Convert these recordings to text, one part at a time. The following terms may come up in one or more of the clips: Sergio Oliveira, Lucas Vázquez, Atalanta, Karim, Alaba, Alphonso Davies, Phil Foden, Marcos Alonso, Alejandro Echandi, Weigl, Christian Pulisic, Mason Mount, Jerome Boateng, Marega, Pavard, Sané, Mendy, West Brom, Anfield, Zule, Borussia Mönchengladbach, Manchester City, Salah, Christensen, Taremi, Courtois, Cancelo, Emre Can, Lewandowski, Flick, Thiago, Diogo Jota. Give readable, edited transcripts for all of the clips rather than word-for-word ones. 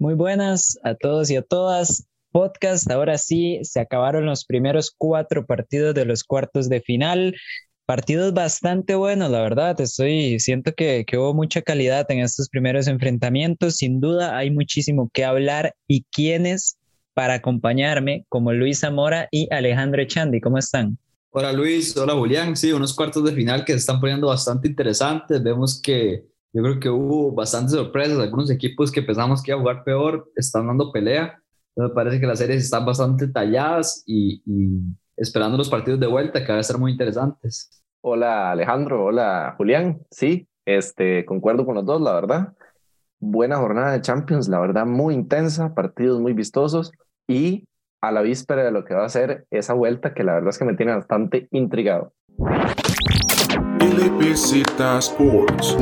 Muy buenas a todos y a todas. Podcast, ahora sí, se acabaron los primeros 4 partidos de los cuartos de final. Partidos bastante buenos, la verdad. Siento que hubo mucha calidad en estos primeros enfrentamientos. Sin duda hay muchísimo que hablar. ¿Y quiénes para acompañarme? Como Luis Zamora y Alejandro Echandi. ¿Cómo están? Hola Luis, hola Julián. Sí, unos cuartos de final que se están poniendo bastante interesantes. Vemos que yo creo que hubo bastantes sorpresas. Algunos equipos que pensamos que iba a jugar peor están dando pelea. Entonces parece que las series están bastante talladas y esperando los partidos de vuelta que van a ser muy interesantes. Hola Alejandro, hola Julián. Sí, concuerdo con los dos, la verdad. Buena jornada de Champions, la verdad, muy intensa, partidos muy vistosos y a la víspera de lo que va a ser esa vuelta que la verdad es que me tiene bastante intrigado. LBZ Sports.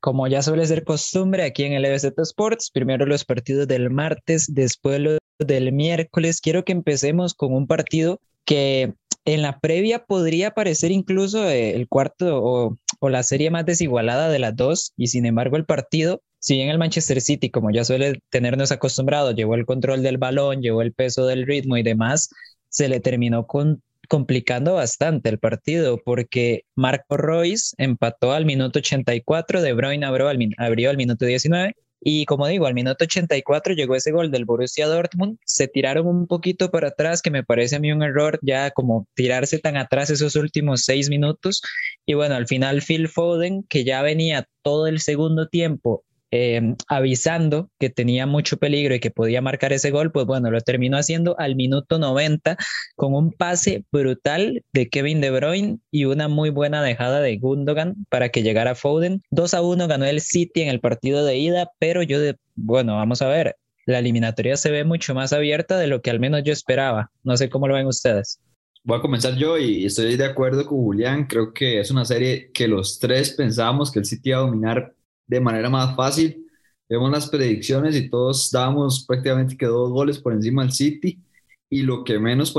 Como ya suele ser costumbre aquí en LBZ Sports, primero los partidos del martes, después los del miércoles. Quiero que empecemos con un partido que en la previa podría parecer incluso el cuarto o la serie más desigualada de las dos, y sin embargo el partido, si bien el Manchester City, como ya suele tenernos acostumbrados, llevó el control del balón, llevó el peso del ritmo y demás, se le terminó complicando bastante el partido, porque Marco Reus empató al minuto 84, De Bruyne abrió al minuto 19, y como digo, al minuto 84 llegó ese gol del Borussia Dortmund. Se tiraron un poquito para atrás, que me parece a mí un error, ya como tirarse tan atrás esos últimos 6 minutos, y bueno, al final Phil Foden, que ya venía todo el segundo tiempo avisando que tenía mucho peligro y que podía marcar ese gol, pues bueno, lo terminó haciendo al minuto 90 con un pase brutal de Kevin De Bruyne y una muy buena dejada de Gundogan para que llegara Foden. 2-1 ganó el City en el partido de ida, pero bueno, vamos a ver, la eliminatoria se ve mucho más abierta de lo que al menos yo esperaba. No sé cómo lo ven ustedes. Voy a comenzar yo y estoy de acuerdo con Julián. Creo que es una serie que los tres pensábamos que el City iba a dominar de manera más fácil. Vemos las predicciones y todos dábamos prácticamente que 2 goles por encima al City, y lo que menos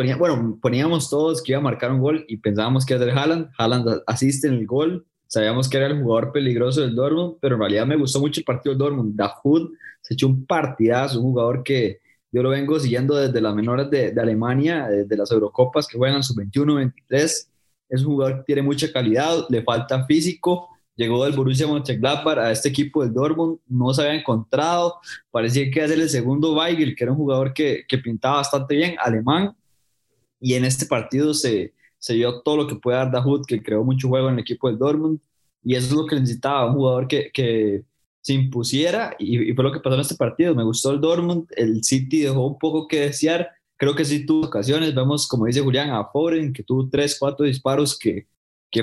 poníamos todos que iba a marcar un gol y pensábamos que iba a ser Haaland. Haaland asiste en el gol, sabíamos que era el jugador peligroso del Dortmund, pero en realidad me gustó mucho el partido del Dortmund. Dahoud se echó un partidazo, un jugador que yo lo vengo siguiendo desde las menores de Alemania, desde las Eurocopas que juegan sub-21, 23, es un jugador que tiene mucha calidad, le falta físico. Llegó del Borussia Mönchengladbach a este equipo del Dortmund, no se había encontrado, parecía que iba a ser el segundo Weigl, que era un jugador que pintaba bastante bien, alemán, y en este partido se vio todo lo que puede dar Dahoud, que creó mucho juego en el equipo del Dortmund, y eso es lo que necesitaba, un jugador que se impusiera, y fue lo que pasó en este partido. Me gustó el Dortmund, el City dejó un poco que desear, creo que sí tuvo ocasiones, vemos, como dice Julián, a Foden, que tuvo 3-4 disparos que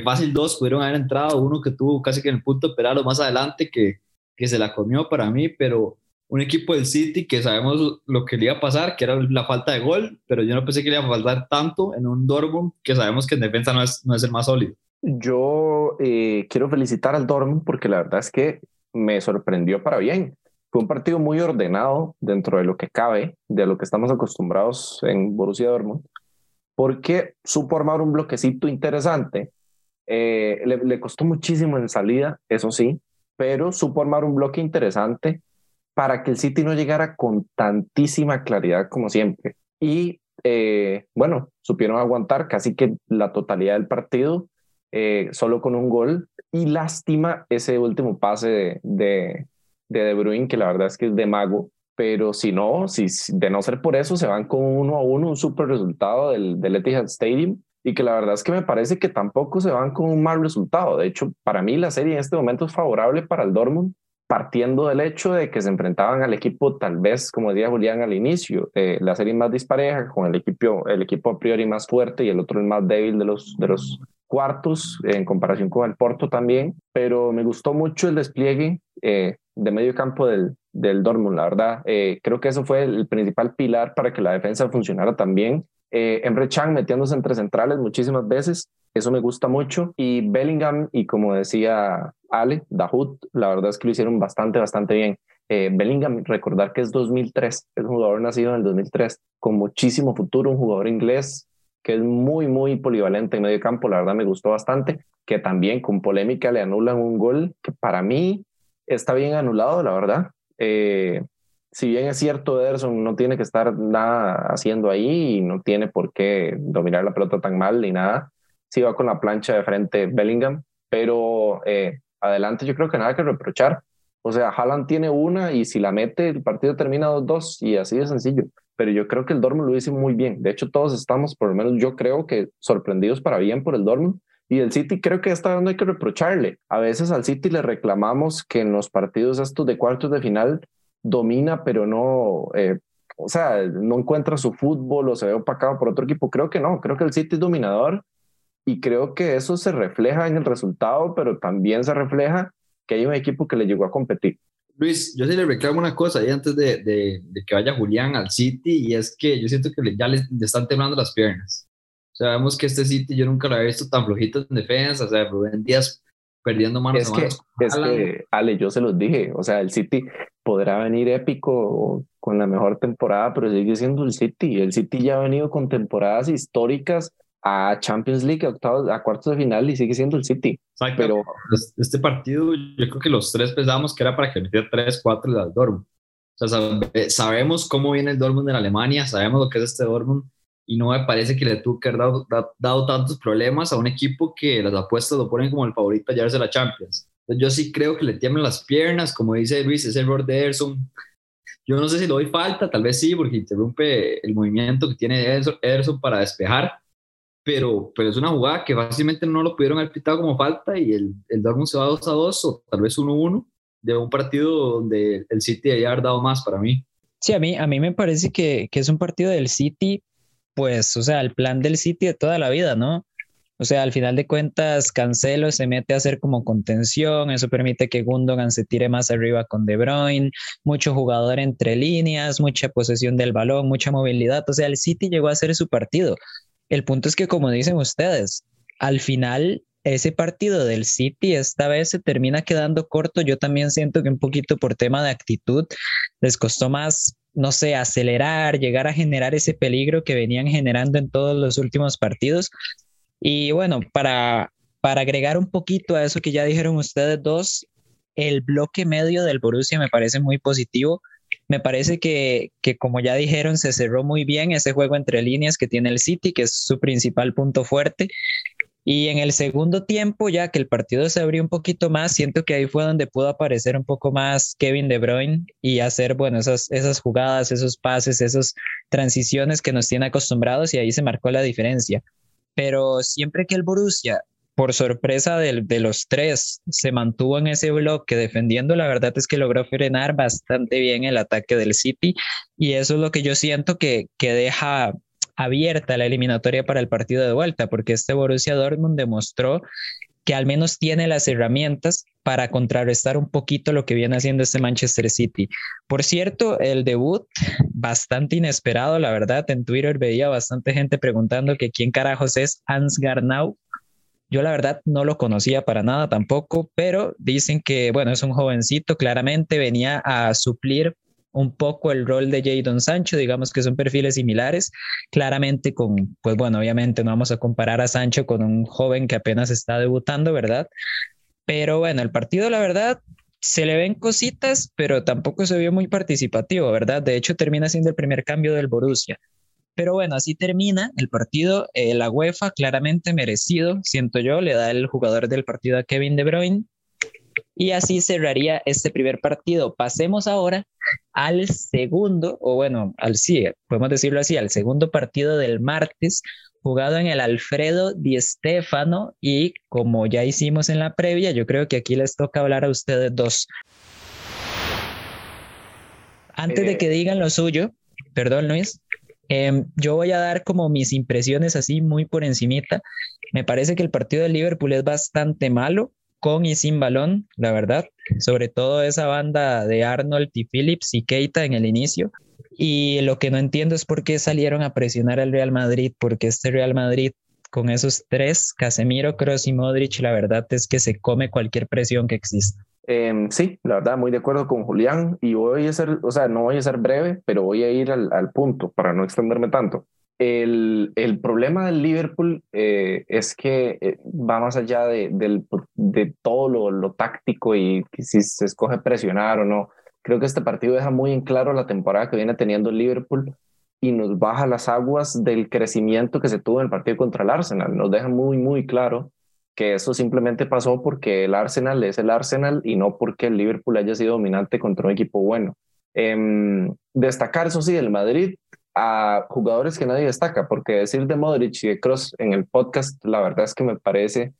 fácil 2 pudieron haber entrado, uno que tuvo casi que en el punto de penal más adelante que se la comió para mí, pero un equipo del City que sabemos lo que le iba a pasar, que era la falta de gol, pero yo no pensé que le iba a faltar tanto en un Dortmund que sabemos que en defensa no es el más sólido. Yo quiero felicitar al Dortmund porque la verdad es que me sorprendió para bien. Fue un partido muy ordenado dentro de lo que cabe, de lo que estamos acostumbrados en Borussia Dortmund, porque supo armar un bloquecito interesante. Le costó muchísimo en salida, eso sí, pero supo armar un bloque interesante para que el City no llegara con tantísima claridad como siempre, y bueno, supieron aguantar casi que la totalidad del partido solo con un gol, y lástima ese último pase de Bruyne, que la verdad es que es de mago, pero si de no ser por eso se van con 1-1, un super resultado del Etihad Stadium, y que la verdad es que me parece que tampoco se van con un mal resultado. De hecho, para mí la serie en este momento es favorable para el Dortmund, partiendo del hecho de que se enfrentaban al equipo, tal vez, como decía Julián al inicio, la serie más dispareja, con el equipo a priori más fuerte y el otro el más débil de los cuartos, en comparación con el Porto también, pero me gustó mucho el despliegue de medio campo del Dortmund, la verdad. Creo que eso fue el principal pilar para que la defensa funcionara también. Emre Can metiéndose entre centrales muchísimas veces, eso me gusta mucho, y Bellingham, y como decía Ale, Dahoud, la verdad es que lo hicieron bastante bien. Bellingham, recordar que es 2003, es un jugador nacido en el 2003, con muchísimo futuro, un jugador inglés que es muy, muy polivalente en medio campo, la verdad me gustó bastante, que también con polémica le anulan un gol que para mí está bien anulado, la verdad. Si bien es cierto, Ederson no tiene que estar nada haciendo ahí y no tiene por qué dominar la pelota tan mal ni nada, sí va con la plancha de frente Bellingham, pero adelante yo creo que nada que reprochar. O sea, Haaland tiene una y si la mete el partido termina 2-2 y así de sencillo. Pero yo creo que el Dortmund lo hizo muy bien. De hecho, todos estamos, por lo menos yo creo que sorprendidos para bien por el Dortmund. Y el City creo que esta vez no hay que reprocharle. A veces al City le reclamamos que en los partidos estos de cuartos de final domina, pero no, o sea, no encuentra su fútbol o se ve opacado por otro equipo. Creo que no, creo que el City es dominador y creo que eso se refleja en el resultado, pero también se refleja que hay un equipo que le llegó a competir. Luis, yo sí le reclamo una cosa ahí antes de que vaya Julián al City, y es que yo siento que ya le están temblando las piernas. O sea, vemos que este City yo nunca lo había visto tan flojito en defensa, o sea, Rubén Díaz perdiendo manos a manos. Es que, Ale, yo se los dije, o sea, el City podrá venir épico con la mejor temporada, pero sigue siendo el City. El City ya ha venido con temporadas históricas a Champions League, a cuartos de final, y sigue siendo el City. Exacto. Pero este partido, yo creo que los tres pensábamos que era para que metiera 3-4 al Dortmund. O sea, sabemos cómo viene el Dortmund en Alemania, sabemos lo que es este Dortmund, y no me parece que le tuvo que haber dado tantos problemas a un equipo que las apuestas lo ponen como el favorito a llevarse la Champions. Entonces, yo sí creo que le tiemblan las piernas, como dice Luis, es error de Ederson. Yo no sé si le doy falta, tal vez sí, porque interrumpe el movimiento que tiene Ederson para despejar. Pero es una jugada que fácilmente no lo pudieron haber pitado como falta y el Dortmund se va 2-2 o tal vez 1-1 de un partido donde el City haya dado más para mí. Sí, a mí me parece que es un partido del City, pues, o sea, el plan del City de toda la vida, ¿no? O sea, al final de cuentas, Cancelo se mete a hacer como contención, eso permite que Gundogan se tire más arriba con De Bruyne, mucho jugador entre líneas, mucha posesión del balón, mucha movilidad, o sea, el City llegó a hacer su partido. El punto es que, como dicen ustedes, al final ese partido del City esta vez se termina quedando corto. Yo también siento que un poquito por tema de actitud les costó más, no sé, acelerar, llegar a generar ese peligro que venían generando en todos los últimos partidos. Y bueno, para agregar un poquito a eso que ya dijeron ustedes dos, el bloque medio del Borussia me parece muy positivo. Me parece que, como ya dijeron, se cerró muy bien ese juego entre líneas que tiene el City, que es su principal punto fuerte. Y en el segundo tiempo, ya que el partido se abrió un poquito más, siento que ahí fue donde pudo aparecer un poco más Kevin De Bruyne y hacer, bueno, esas jugadas, esos pases, esas transiciones que nos tiene acostumbrados, y ahí se marcó la diferencia. Pero siempre que el Borussia, por sorpresa de los tres, se mantuvo en ese bloque defendiendo, la verdad es que logró frenar bastante bien el ataque del City, y eso es lo que yo siento que deja abierta la eliminatoria para el partido de vuelta, porque este Borussia Dortmund demostró que al menos tiene las herramientas para contrarrestar un poquito lo que viene haciendo este Manchester City. Por cierto, el debut, bastante inesperado, la verdad. En Twitter veía bastante gente preguntando que quién carajos es Hans Garnau. Yo la verdad no lo conocía para nada tampoco, pero dicen que, bueno, es un jovencito, claramente venía a suplir un poco el rol de Jadon Sancho, digamos que son perfiles similares, claramente con, pues bueno, obviamente no vamos a comparar a Sancho con un joven que apenas está debutando, ¿verdad? Pero bueno, el partido la verdad se le ven cositas, pero tampoco se vio muy participativo, ¿verdad? De hecho termina siendo el primer cambio del Borussia. Pero bueno, así termina el partido. La UEFA, claramente merecido, siento yo, le da el jugador del partido a Kevin De Bruyne. Y así cerraría este primer partido. Pasemos ahora al segundo, o bueno, sí, podemos decirlo así, al segundo partido del martes, jugado en el Alfredo Di Stéfano. Y como ya hicimos en la previa, yo creo que aquí les toca hablar a ustedes dos. Antes de que digan lo suyo, perdón, Luis. Yo voy a dar como mis impresiones así muy por encimita. Me parece que el partido de Liverpool es bastante malo con y sin balón, la verdad, sobre todo esa banda de Arnold y Phillips y Keita en el inicio, y lo que no entiendo es por qué salieron a presionar al Real Madrid, porque este Real Madrid con esos tres, Casemiro, Kroos y Modric, la verdad es que se come cualquier presión que exista. Sí, la verdad, muy de acuerdo con Julián, y voy a ser, o sea, no voy a ser breve, pero voy a ir al punto para no extenderme tanto. El problema del Liverpool es que va más allá de todo lo táctico y si se escoge presionar o no. Creo que este partido deja muy en claro la temporada que viene teniendo el Liverpool y nos baja las aguas del crecimiento que se tuvo en el partido contra el Arsenal. Nos deja muy, muy claro que eso simplemente pasó porque el Arsenal es el Arsenal y no porque el Liverpool haya sido dominante contra un equipo bueno. Destacar, eso sí, el Madrid a jugadores que nadie destaca, porque decir de Modric y de Kroos en el podcast, la verdad es que me parece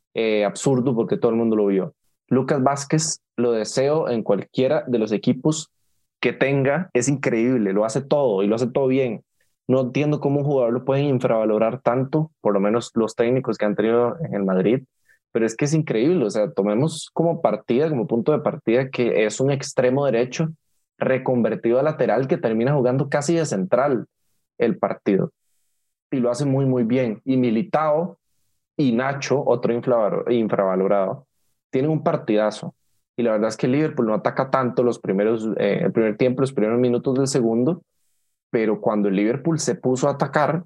absurdo porque todo el mundo lo vio. Lucas Vázquez lo deseo en cualquiera de los equipos que tenga, es increíble, lo hace todo y lo hace todo bien. No entiendo cómo un jugador lo pueden infravalorar tanto, por lo menos los técnicos que han tenido en el Madrid, pero es que es increíble. O sea, tomemos como punto de partida, que es un extremo derecho reconvertido a lateral que termina jugando casi de central el partido y lo hace muy muy bien. Y Militao y Nacho, otro infravalorado, tienen un partidazo y la verdad es que Liverpool no ataca tanto el primer tiempo, los primeros minutos del segundo, pero cuando el Liverpool se puso a atacar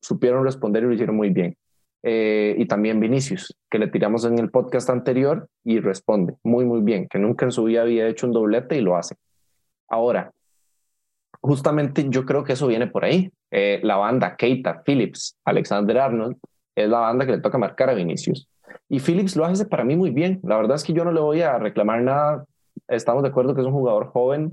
supieron responder y lo hicieron muy bien. Y también Vinicius, que le tiramos en el podcast anterior y responde muy muy bien, que nunca en su vida había hecho un doblete y lo hace ahora. Justamente yo creo que eso viene por ahí. La banda Keita, Phillips, Alexander Arnold es la banda que le toca marcar a Vinicius. Y Phillips lo hace para mí muy bien. La verdad es que yo no le voy a reclamar nada. Estamos de acuerdo que es un jugador joven,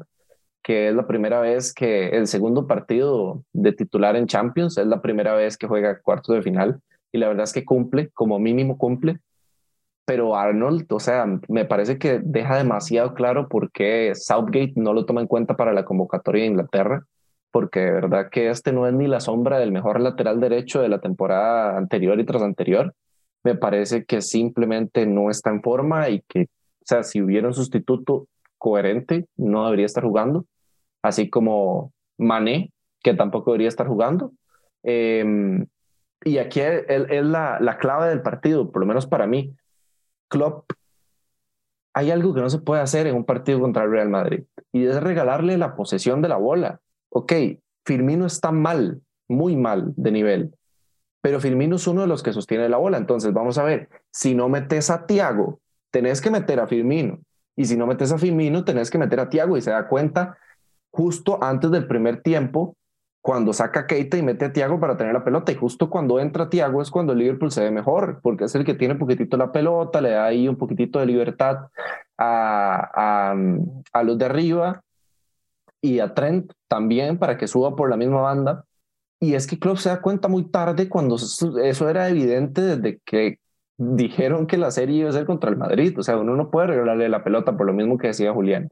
que es la primera vez que el segundo partido de titular en Champions, es la primera vez que juega cuartos de final. Y la verdad es que cumple, como mínimo cumple. Pero Arnold, o sea, me parece que deja demasiado claro por qué Southgate no lo toma en cuenta para la convocatoria de Inglaterra, porque de verdad que este no es ni la sombra del mejor lateral derecho de la temporada anterior y tras anterior. Me parece que simplemente no está en forma y que, o sea, si hubiera un sustituto coherente, no debería estar jugando, así como Mané, que tampoco debería estar jugando. Y aquí es la clave del partido, por lo menos para mí. Klopp, hay algo que no se puede hacer en un partido contra el Real Madrid y es regalarle la posesión de la bola. Ok, Firmino está mal, muy mal de nivel, pero Firmino es uno de los que sostiene la bola. Entonces vamos a ver, si no metes a Thiago, tenés que meter a Firmino, y si no metes a Firmino, tenés que meter a Thiago. Y se da cuenta justo antes del primer tiempo, cuando saca a Keita y mete a Thiago para tener la pelota, y justo cuando entra Thiago es cuando el Liverpool se ve mejor, porque es el que tiene un poquitito la pelota, le da ahí un poquitito de libertad a los de arriba y a Trent también para que suba por la misma banda. Y es que Klopp se da cuenta muy tarde, cuando eso era evidente desde que dijeron que la serie iba a ser contra el Madrid. O sea, uno no puede regalarle la pelota, por lo mismo que decía Julián.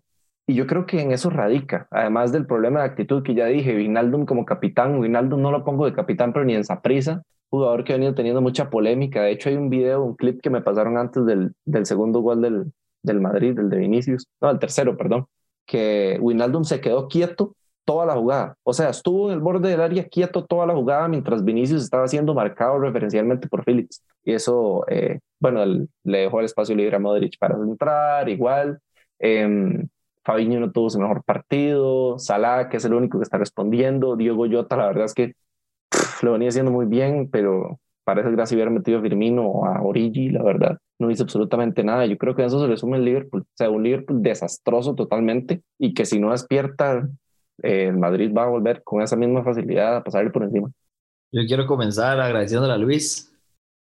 Y yo creo que en eso radica, además del problema de actitud que ya dije. Wijnaldum como capitán, Wijnaldum no lo pongo de capitán, pero ni en Saprissa, jugador que ha venido teniendo mucha polémica. De hecho, hay un clip que me pasaron antes del segundo gol del Madrid, el de Vinicius, no, el tercero, perdón, que Wijnaldum se quedó quieto toda la jugada. O sea, estuvo en el borde del área quieto toda la jugada mientras Vinicius estaba siendo marcado referencialmente por Phillips. Y eso, le dejó el espacio libre a Modric para entrar, igual. Fabinho no tuvo su mejor partido, Salah, que es el único que está respondiendo, Diogo Jota, la verdad es que lo venía haciendo muy bien, pero parece que si hubiera metido a Firmino o a Origi, la verdad, no hizo absolutamente nada. Yo creo que eso se resume el Liverpool, o sea, un Liverpool desastroso totalmente, y que si no despierta, el Madrid va a volver con esa misma facilidad a pasarle por encima. Yo quiero comenzar agradeciéndole a Luis,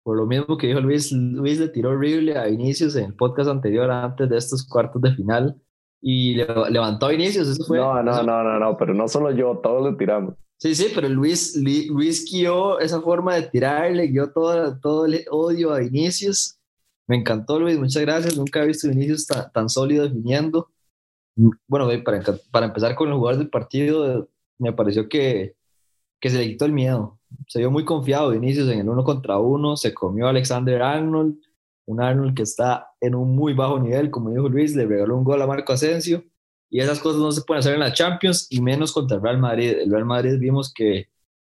por lo mismo que dijo Luis le tiró horrible a Vinicius en el podcast anterior, antes de estos cuartos de final, y levantó a Vinicius. Eso fue. No, pero no solo yo, todos le tiramos. Sí, pero Luis guió esa forma de tirarle, guió todo el odio a Vinicius. Me encantó, Luis, muchas gracias. Nunca he visto a Vinicius tan sólido definiendo. Bueno, para empezar con el jugador del partido, me pareció que se le quitó el miedo. Se vio muy confiado Vinicius en el 1 contra 1, se comió a Alexander Arnold. Un Arnold que está en un muy bajo nivel, como dijo Luis, le regaló un gol a Marco Asensio, y esas cosas no se pueden hacer en la Champions, y menos contra el Real Madrid. El Real Madrid vimos que,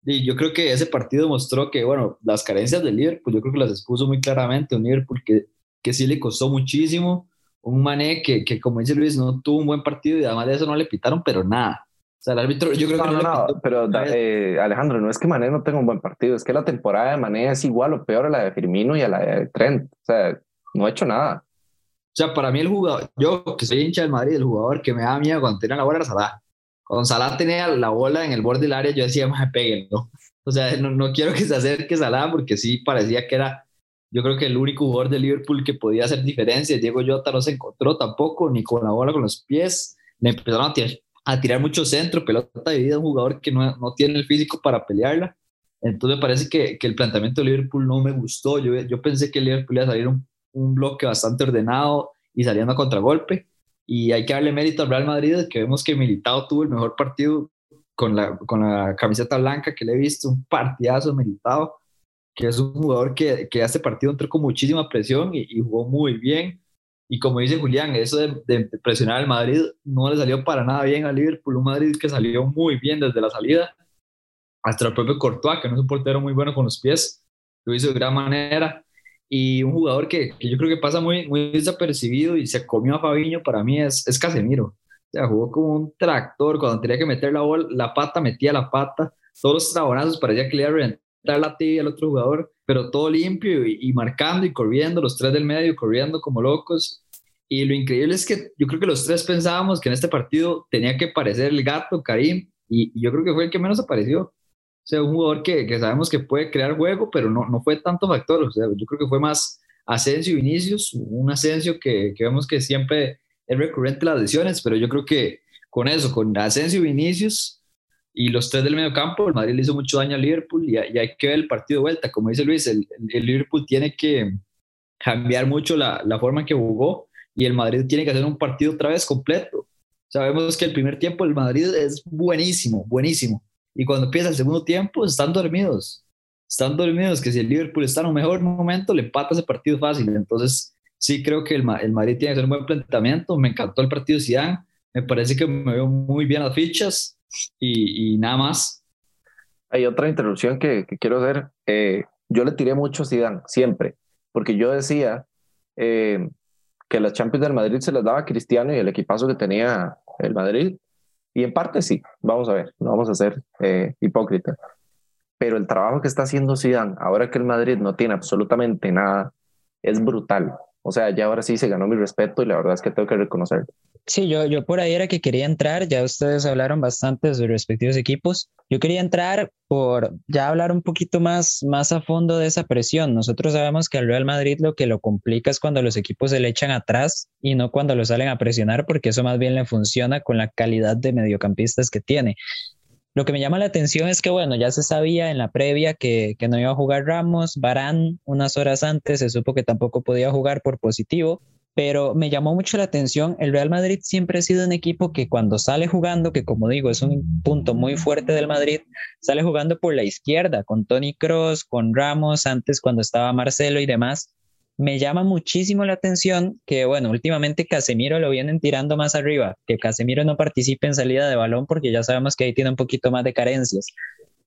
y yo creo que ese partido mostró que, bueno, las carencias del Liverpool, yo creo que las expuso muy claramente. Un Liverpool que sí le costó muchísimo, un Mané que como dice Luis, no tuvo un buen partido, y además de eso no le pitaron, pero nada. O sea, el árbitro, yo creo que Alejandro, no es que Mané no tenga un buen partido, es que la temporada de Mané es igual o peor a la de Firmino y a la de Trent. O sea, no ha hecho nada. O sea, para mí el jugador, yo que soy hincha del Madrid, el jugador que me da miedo cuando tenía la bola era Salah. Cuando Salah tenía la bola en el borde del área, yo decía, más péguenlo. O sea, no quiero que se acerque Salah, porque sí parecía que era, yo creo que el único jugador de Liverpool que podía hacer diferencia. Diego Jota no se encontró tampoco, ni con la bola con los pies. Le empezaron a tirar mucho centro, pelota dividida, un jugador que no tiene el físico para pelearla. Entonces me parece que el planteamiento de Liverpool no me gustó. Yo pensé que Liverpool iba a salir un bloque bastante ordenado y saliendo a contragolpe, y hay que darle mérito al Real Madrid, que vemos que Militao tuvo el mejor partido con la camiseta blanca que le he visto, un partidazo Militao, que es un jugador que hace partido entró con muchísima presión y jugó muy bien. Y como dice Julián, eso de presionar al Madrid no le salió para nada bien a Liverpool, un Madrid que salió muy bien desde la salida, hasta el propio Courtois, que no es un portero muy bueno con los pies, lo hizo de gran manera, y un jugador que yo creo que pasa muy, muy desapercibido y se comió a Fabinho, para mí es Casemiro. O sea, jugó como un tractor, cuando tenía que meter la bola, la pata, metía la pata, todos los trabonazos, parecía que le iba a reventar la tibia al otro jugador, pero todo limpio y marcando y corriendo, los tres del medio corriendo como locos. Y lo increíble es que yo creo que los tres pensábamos que en este partido tenía que aparecer el gato, Karim, y yo creo que fue el que menos apareció. O sea, un jugador que sabemos que puede crear juego, pero no fue tanto factor. O sea, yo creo que fue más Asensio y Vinicius, un Asensio que vemos que siempre es recurrente las lesiones, pero yo creo que con eso, con Asensio y Vinicius y los tres del medio campo, el Madrid le hizo mucho daño al Liverpool, y hay que ver el partido de vuelta. Como dice Luis, el Liverpool tiene que cambiar mucho la forma en que jugó, y el Madrid tiene que hacer un partido otra vez completo. Sabemos que el primer tiempo el Madrid es buenísimo, buenísimo, y cuando empieza el segundo tiempo están dormidos, que si el Liverpool está en un mejor momento le empata ese partido fácil. Entonces sí creo que el Madrid tiene que hacer un buen planteamiento. Me encantó el partido de Zidane, me parece que me veo muy bien las fichas. Y nada más. Hay otra interrupción que quiero hacer. Yo le tiré mucho a Zidane, siempre, porque yo decía que las Champions del Madrid se las daba Cristiano y el equipazo que tenía el Madrid, y en parte sí, vamos a ver, no vamos a ser hipócritas, pero el trabajo que está haciendo Zidane, ahora que el Madrid no tiene absolutamente nada, es brutal. O sea, ya ahora sí se ganó mi respeto, y la verdad es que tengo que reconocerlo. Sí, yo por ahí era que quería entrar. Ya ustedes hablaron bastante de sus respectivos equipos. Yo quería entrar por ya hablar un poquito más a fondo de esa presión. Nosotros sabemos que al Real Madrid lo que lo complica es cuando los equipos se le echan atrás y no cuando lo salen a presionar, porque eso más bien le funciona con la calidad de mediocampistas que tiene. Lo que me llama la atención es que, bueno, ya se sabía en la previa que no iba a jugar Ramos, Varane, unas horas antes se supo que tampoco podía jugar por positivo, pero me llamó mucho la atención, el Real Madrid siempre ha sido un equipo que cuando sale jugando, que como digo, es un punto muy fuerte del Madrid, sale jugando por la izquierda, con Toni Kroos, con Ramos, antes cuando estaba Marcelo y demás. Me llama muchísimo la atención que, bueno, últimamente Casemiro lo vienen tirando más arriba, que Casemiro no participe en salida de balón porque ya sabemos que ahí tiene un poquito más de carencias.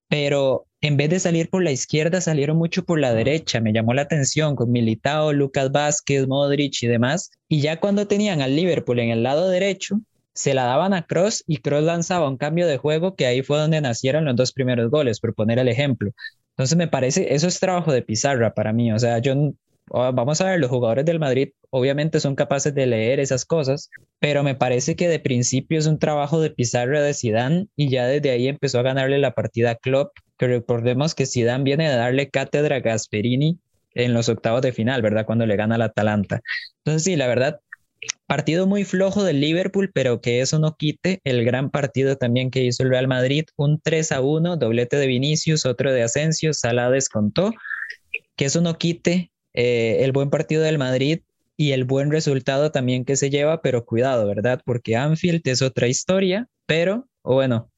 Pero en vez de salir por la izquierda, salieron mucho por la derecha. Me llamó la atención con Militao, Lucas Vázquez, Modric y demás. Y ya cuando tenían al Liverpool en el lado derecho, se la daban a Kroos y Kroos lanzaba un cambio de juego, que ahí fue donde nacieron los dos primeros goles, por poner el ejemplo. Entonces me parece, eso es trabajo de pizarra para mí. O sea, vamos a ver, los jugadores del Madrid obviamente son capaces de leer esas cosas, pero me parece que de principio es un trabajo de pizarra de Zidane, y ya desde ahí empezó a ganarle la partida a Klopp, que recordemos que Zidane viene a darle cátedra a Gasperini en los octavos de final, ¿verdad? Cuando le gana al Atalanta. Entonces sí, la verdad, partido muy flojo del Liverpool, pero que eso no quite el gran partido también que hizo el Real Madrid, un 3-1, doblete de Vinicius, otro de Asensio, Salah descontó, que eso no quite el buen partido del Madrid y el buen resultado también que se lleva, pero cuidado, ¿verdad? Porque Anfield es otra historia, pero bueno,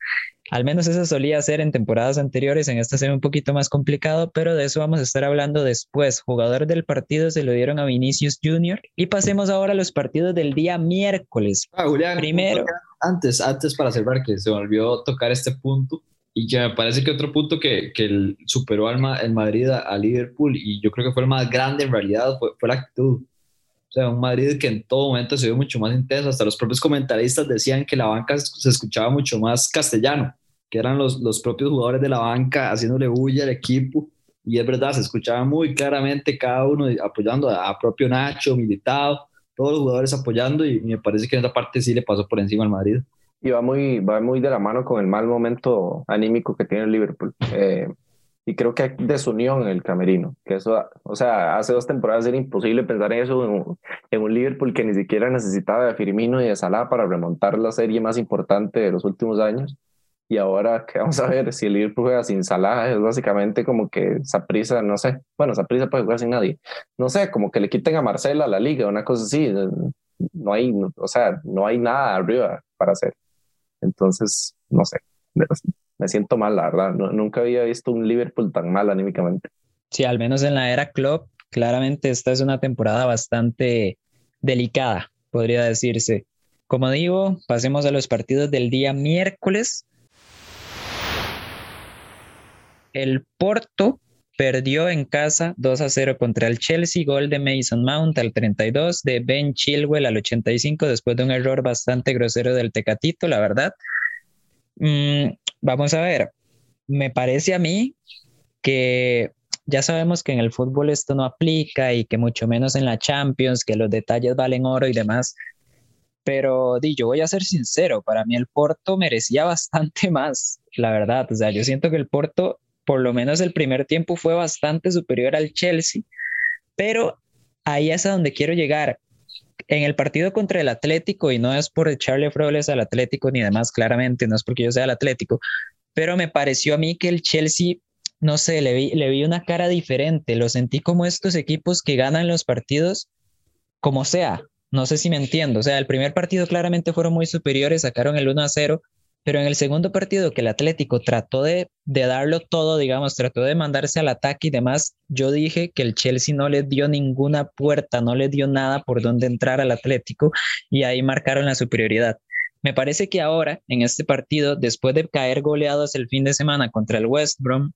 al menos eso solía ser en temporadas anteriores, en esta se ve un poquito más complicado, pero de eso vamos a estar hablando después. Jugador del partido se lo dieron a Vinicius Jr. Y pasemos ahora a los partidos del día miércoles. Julián, primero. Antes para observar que se volvió a tocar este punto, y que me parece que otro punto que superó al Madrid a Liverpool, y yo creo que fue el más grande en realidad, fue la actitud. O sea, un Madrid que en todo momento se vio mucho más intenso. Hasta los propios comentaristas decían que la banca se escuchaba mucho más castellano, que eran los propios jugadores de la banca haciéndole bulla al equipo. Y es verdad, se escuchaba muy claramente cada uno apoyando a propio Nacho, Militao, todos los jugadores apoyando, y me parece que en esa parte sí le pasó por encima al Madrid. Y va muy de la mano con el mal momento anímico que tiene el Liverpool. Y creo que hay desunión en el camerino. Que eso, o sea, hace 2 temporadas era imposible pensar en eso, en un Liverpool que ni siquiera necesitaba de Firmino y de Salah para remontar la serie más importante de los últimos años. Y ahora, ¿qué vamos a ver? Si el Liverpool juega sin Salah, es básicamente como que Saprissa, no sé. Bueno, Saprissa puede jugar sin nadie. No sé, como que le quiten a Marcela la liga, una cosa así. No hay nada arriba para hacer. Entonces, no sé. Me siento mal, la verdad. Nunca había visto un Liverpool tan mal anímicamente. Sí, al menos en la era Klopp, claramente esta es una temporada bastante delicada, podría decirse. Como digo, pasemos a los partidos del día miércoles. El Porto perdió en casa 2-0 contra el Chelsea, gol de Mason Mount al 32, de Ben Chilwell al 85, después de un error bastante grosero del Tecatito, la verdad. Vamos a ver, me parece a mí que ya sabemos que en el fútbol esto no aplica y que mucho menos en la Champions, que los detalles valen oro y demás, pero yo voy a ser sincero, para mí el Porto merecía bastante más, la verdad. O sea, yo siento que el Porto, por lo menos el primer tiempo, fue bastante superior al Chelsea, pero ahí es a donde quiero llegar. En el partido contra el Atlético, y no es por echarle flores al Atlético ni demás, claramente, no es porque yo sea el Atlético, pero me pareció a mí que el Chelsea, no sé, le vi una cara diferente, lo sentí como estos equipos que ganan los partidos como sea, no sé si me entiendo. O sea, el primer partido claramente fueron muy superiores, sacaron el 1-0, pero en el segundo partido que el Atlético trató de darlo todo, digamos, trató de mandarse al ataque y demás, yo dije que el Chelsea no le dio ninguna puerta, no le dio nada por donde entrar al Atlético, y ahí marcaron la superioridad. Me parece que ahora, en este partido, después de caer goleados el fin de semana contra el West Brom,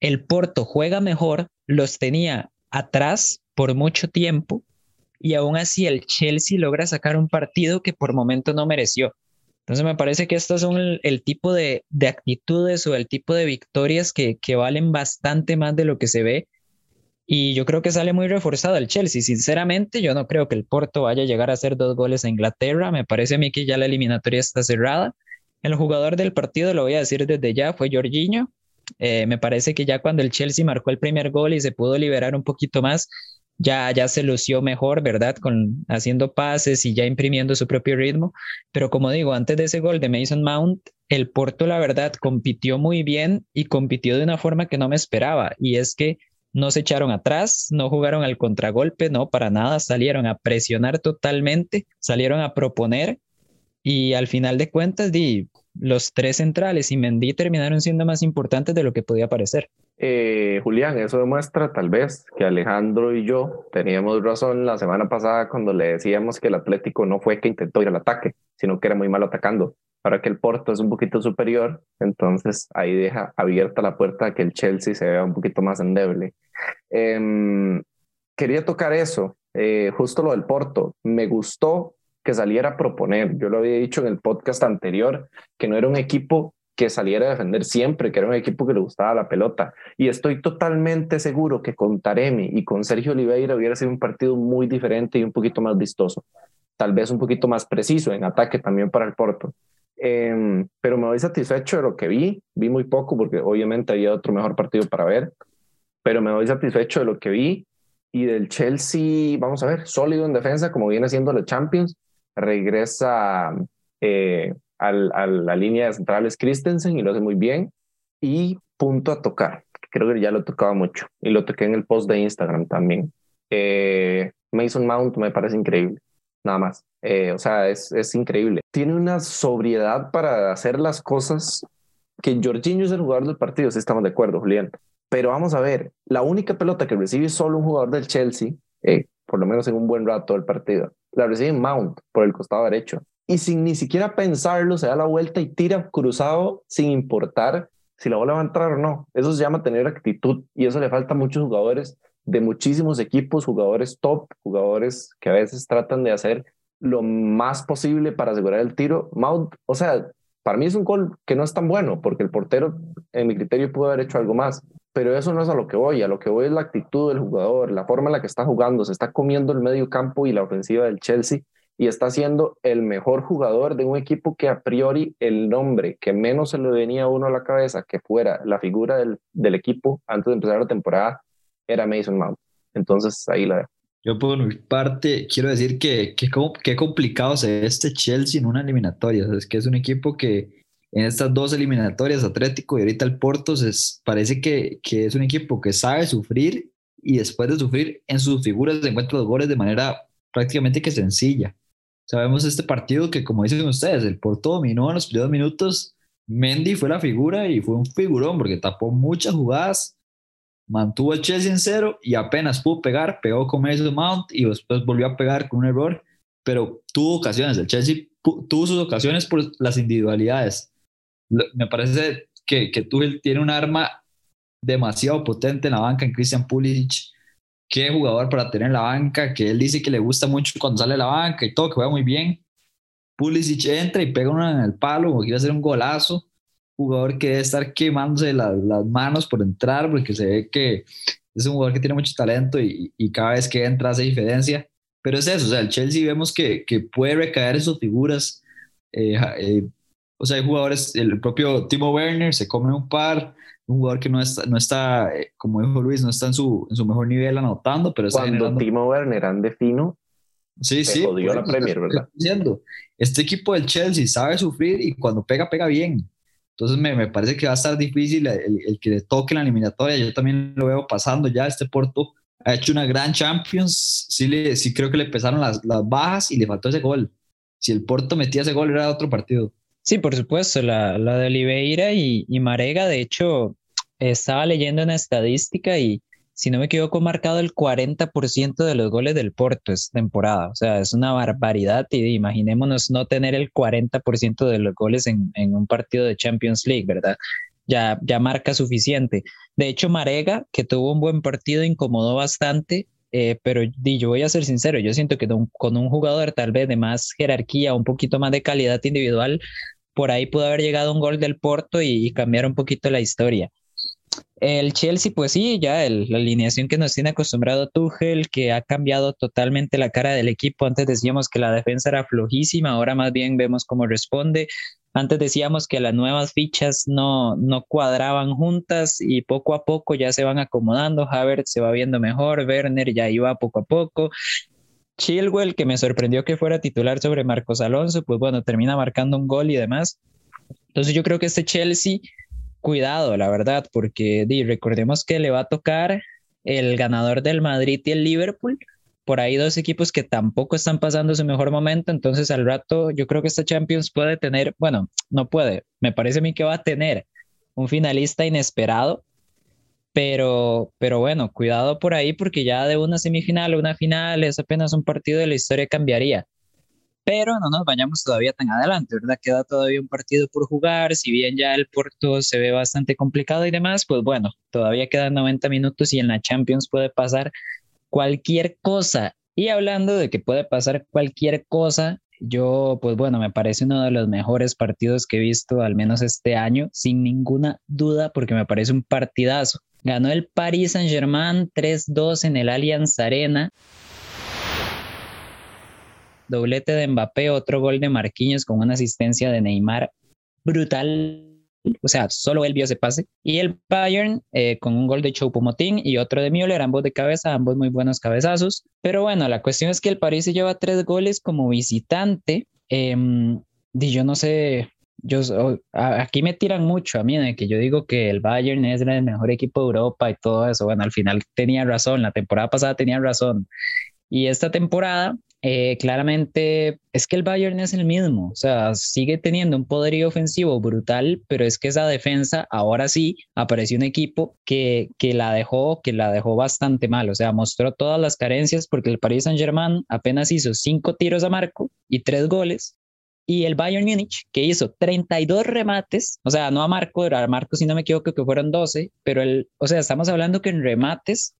el Porto juega mejor, los tenía atrás por mucho tiempo, y aún así el Chelsea logra sacar un partido que por momento no mereció. Entonces me parece que estos son el tipo de actitudes o el tipo de victorias que valen bastante más de lo que se ve, y yo creo que sale muy reforzado el Chelsea. Sinceramente, yo no creo que el Porto vaya a llegar a hacer 2 goles a Inglaterra. Me parece a mí que ya la eliminatoria está cerrada. El jugador del partido, lo voy a decir desde ya, fue Jorginho. Me parece que ya cuando el Chelsea marcó el primer gol y se pudo liberar un poquito más, ya se lució mejor, ¿verdad? Haciendo pases y ya imprimiendo su propio ritmo. Pero como digo, antes de ese gol de Mason Mount, el Porto, la verdad, compitió muy bien y compitió de una forma que no me esperaba. Y es que no se echaron atrás, no jugaron al contragolpe, no, para nada. Salieron a presionar totalmente, salieron a proponer. Y al final de cuentas, los 3 centrales y Mendy terminaron siendo más importantes de lo que podía parecer. Julián, eso demuestra tal vez que Alejandro y yo teníamos razón la semana pasada cuando le decíamos que el Atlético no fue que intentó ir al ataque, sino que era muy malo atacando. Ahora que el Porto es un poquito superior, entonces ahí deja abierta la puerta a que el Chelsea se vea un poquito más endeble. Quería tocar eso, justo lo del Porto. Me gustó que saliera a proponer. Yo lo había dicho en el podcast anterior, que no era un equipo que saliera a defender siempre, que era un equipo que le gustaba la pelota. Y estoy totalmente seguro que con Taremi y con Sergio Oliveira hubiera sido un partido muy diferente y un poquito más vistoso. Tal vez un poquito más preciso en ataque también para el Porto. Pero me voy satisfecho de lo que vi. Vi muy poco porque obviamente había otro mejor partido para ver. Pero me voy satisfecho de lo que vi. Y del Chelsea, vamos a ver, sólido en defensa, como viene siendo la Champions. Regresa a la línea de centrales Christensen y lo hace muy bien. Y punto a tocar, creo que ya lo tocaba mucho y lo toqué en el post de Instagram también. Mason Mount me parece increíble, nada más. O sea, es increíble, tiene una sobriedad para hacer las cosas. Que Jorginho es el jugador del partido, sí estamos de acuerdo, Julián, pero vamos a ver, la única pelota que recibe solo un jugador del Chelsea, por lo menos en un buen rato del partido, la recibe Mount por el costado derecho. Y sin ni siquiera pensarlo, se da la vuelta y tira cruzado sin importar si la bola va a entrar o no. Eso se llama tener actitud, y eso le falta a muchos jugadores de muchísimos equipos, jugadores top, jugadores que a veces tratan de hacer lo más posible para asegurar el tiro. Mount, o sea, para mí es un gol que no es tan bueno, porque el portero, en mi criterio, pudo haber hecho algo más. Pero eso no es a lo que voy. A lo que voy es la actitud del jugador, la forma en la que está jugando. Se está comiendo el medio campo y la ofensiva del Chelsea, y está siendo el mejor jugador de un equipo que a priori el nombre que menos se le venía a uno a la cabeza que fuera la figura del equipo antes de empezar la temporada era Mason Mount. Entonces ahí la veo. Yo por mi parte quiero decir que complicado se ve este Chelsea en una eliminatoria. O sea, es que es un equipo que en estas dos eliminatorias, Atlético y ahorita el Porto, parece que es un equipo que sabe sufrir, y después de sufrir en sus figuras se encuentran los goles de manera prácticamente que sencilla. Sabemos este partido que, como dicen ustedes, el Porto dominó en los primeros minutos. Mendy fue la figura y fue un figurón porque tapó muchas jugadas, mantuvo al Chelsea en cero y apenas pudo pegar, pegó con Mason Mount y después volvió a pegar con un error, pero tuvo ocasiones. El Chelsea tuvo sus ocasiones por las individualidades. Me parece que Tuchel tiene un arma demasiado potente en la banca, en Christian Pulisic. Qué jugador para tener en la banca, que él dice que le gusta mucho cuando sale de la banca y todo, que juega muy bien. Pulisic entra y pega una en el palo, como quiere hacer un golazo. Jugador que debe estar quemándose las manos por entrar, porque se ve que es un jugador que tiene mucho talento y cada vez que entra hace diferencia. Pero es eso, o sea, el Chelsea vemos que puede recaer en sus figuras. O sea, hay jugadores, el propio Timo Werner se come un par. Un jugador que no está, como dijo Luis, no está en su mejor nivel anotando, pero está cuando generando. Timo Werner ande fino, sí, jodió la Premier, ¿verdad? Este equipo del Chelsea sabe sufrir y cuando pega, pega bien. Entonces me parece que va a estar difícil el que le toque la eliminatoria. Yo también lo veo pasando ya. Este Porto ha hecho una gran Champions. Sí creo que le pesaron las bajas y le faltó ese gol. Si el Porto metía ese gol era otro partido. Sí, por supuesto, la de Oliveira y Marega. De hecho, estaba leyendo una estadística y, si no me equivoco, ha marcado el 40% de los goles del Porto esta temporada. O sea, es una barbaridad, y imaginémonos no tener el 40% de los goles en un partido de Champions League, ¿verdad? Ya marca suficiente. De hecho, Marega, que tuvo un buen partido, incomodó bastante. Pero yo voy a ser sincero, yo siento que con un jugador tal vez de más jerarquía, un poquito más de calidad individual, por ahí pudo haber llegado un gol del Porto y cambiar un poquito la historia. El Chelsea, pues sí, ya la alineación que nos tiene acostumbrado Tuchel, que ha cambiado totalmente la cara del equipo. Antes decíamos que la defensa era flojísima, ahora más bien vemos cómo responde. Antes decíamos que las nuevas fichas no cuadraban juntas y poco a poco ya se van acomodando. Havertz se va viendo mejor, Werner ya iba poco a poco. Chilwell, que me sorprendió que fuera titular sobre Marcos Alonso, pues bueno, termina marcando un gol y demás. Entonces yo creo que este Chelsea, cuidado, la verdad, porque recordemos que le va a tocar el ganador del Madrid y el Liverpool. Por ahí dos equipos que tampoco están pasando su mejor momento. Entonces al rato yo creo que esta Champions puede tener, bueno, no puede, me parece a mí que va a tener un finalista inesperado, pero bueno, cuidado por ahí, porque ya de una semifinal a una final es apenas un partido de la historia cambiaría. Pero no nos vayamos todavía tan adelante, ¿verdad? Queda todavía un partido por jugar. Si bien ya el Porto se ve bastante complicado y demás, pues bueno, todavía quedan 90 minutos y en la Champions puede pasar cualquier cosa. Y hablando de que puede pasar cualquier cosa, yo, pues bueno, me parece uno de los mejores partidos que he visto, al menos este año, sin ninguna duda, porque me parece un partidazo. Ganó el Paris Saint-Germain 3-2 en el Allianz Arena. Doblete de Mbappé, otro gol de Marquinhos con una asistencia de Neymar brutal. O sea, solo él vio ese pase. Y el Bayern con un gol de Choupo-Moting y otro de Müller, ambos de cabeza, ambos muy buenos cabezazos. Pero bueno, la cuestión es que el París se lleva 3 goles como visitante. Y yo no sé, aquí me tiran mucho a mí, de que yo digo que el Bayern es el mejor equipo de Europa y todo eso. Bueno, al final tenía razón, la temporada pasada tenía razón. Y esta temporada, claramente, es que el Bayern es el mismo. O sea, sigue teniendo un poderío ofensivo brutal, pero es que esa defensa, ahora sí, apareció un equipo que la dejó bastante mal. O sea, mostró todas las carencias, porque el Paris Saint-Germain apenas hizo 5 tiros a marco y 3 goles. Y el Bayern Múnich, que hizo 32 remates, o sea, no a marco, si no me equivoco, que fueron 12, pero o sea, estamos hablando que en remates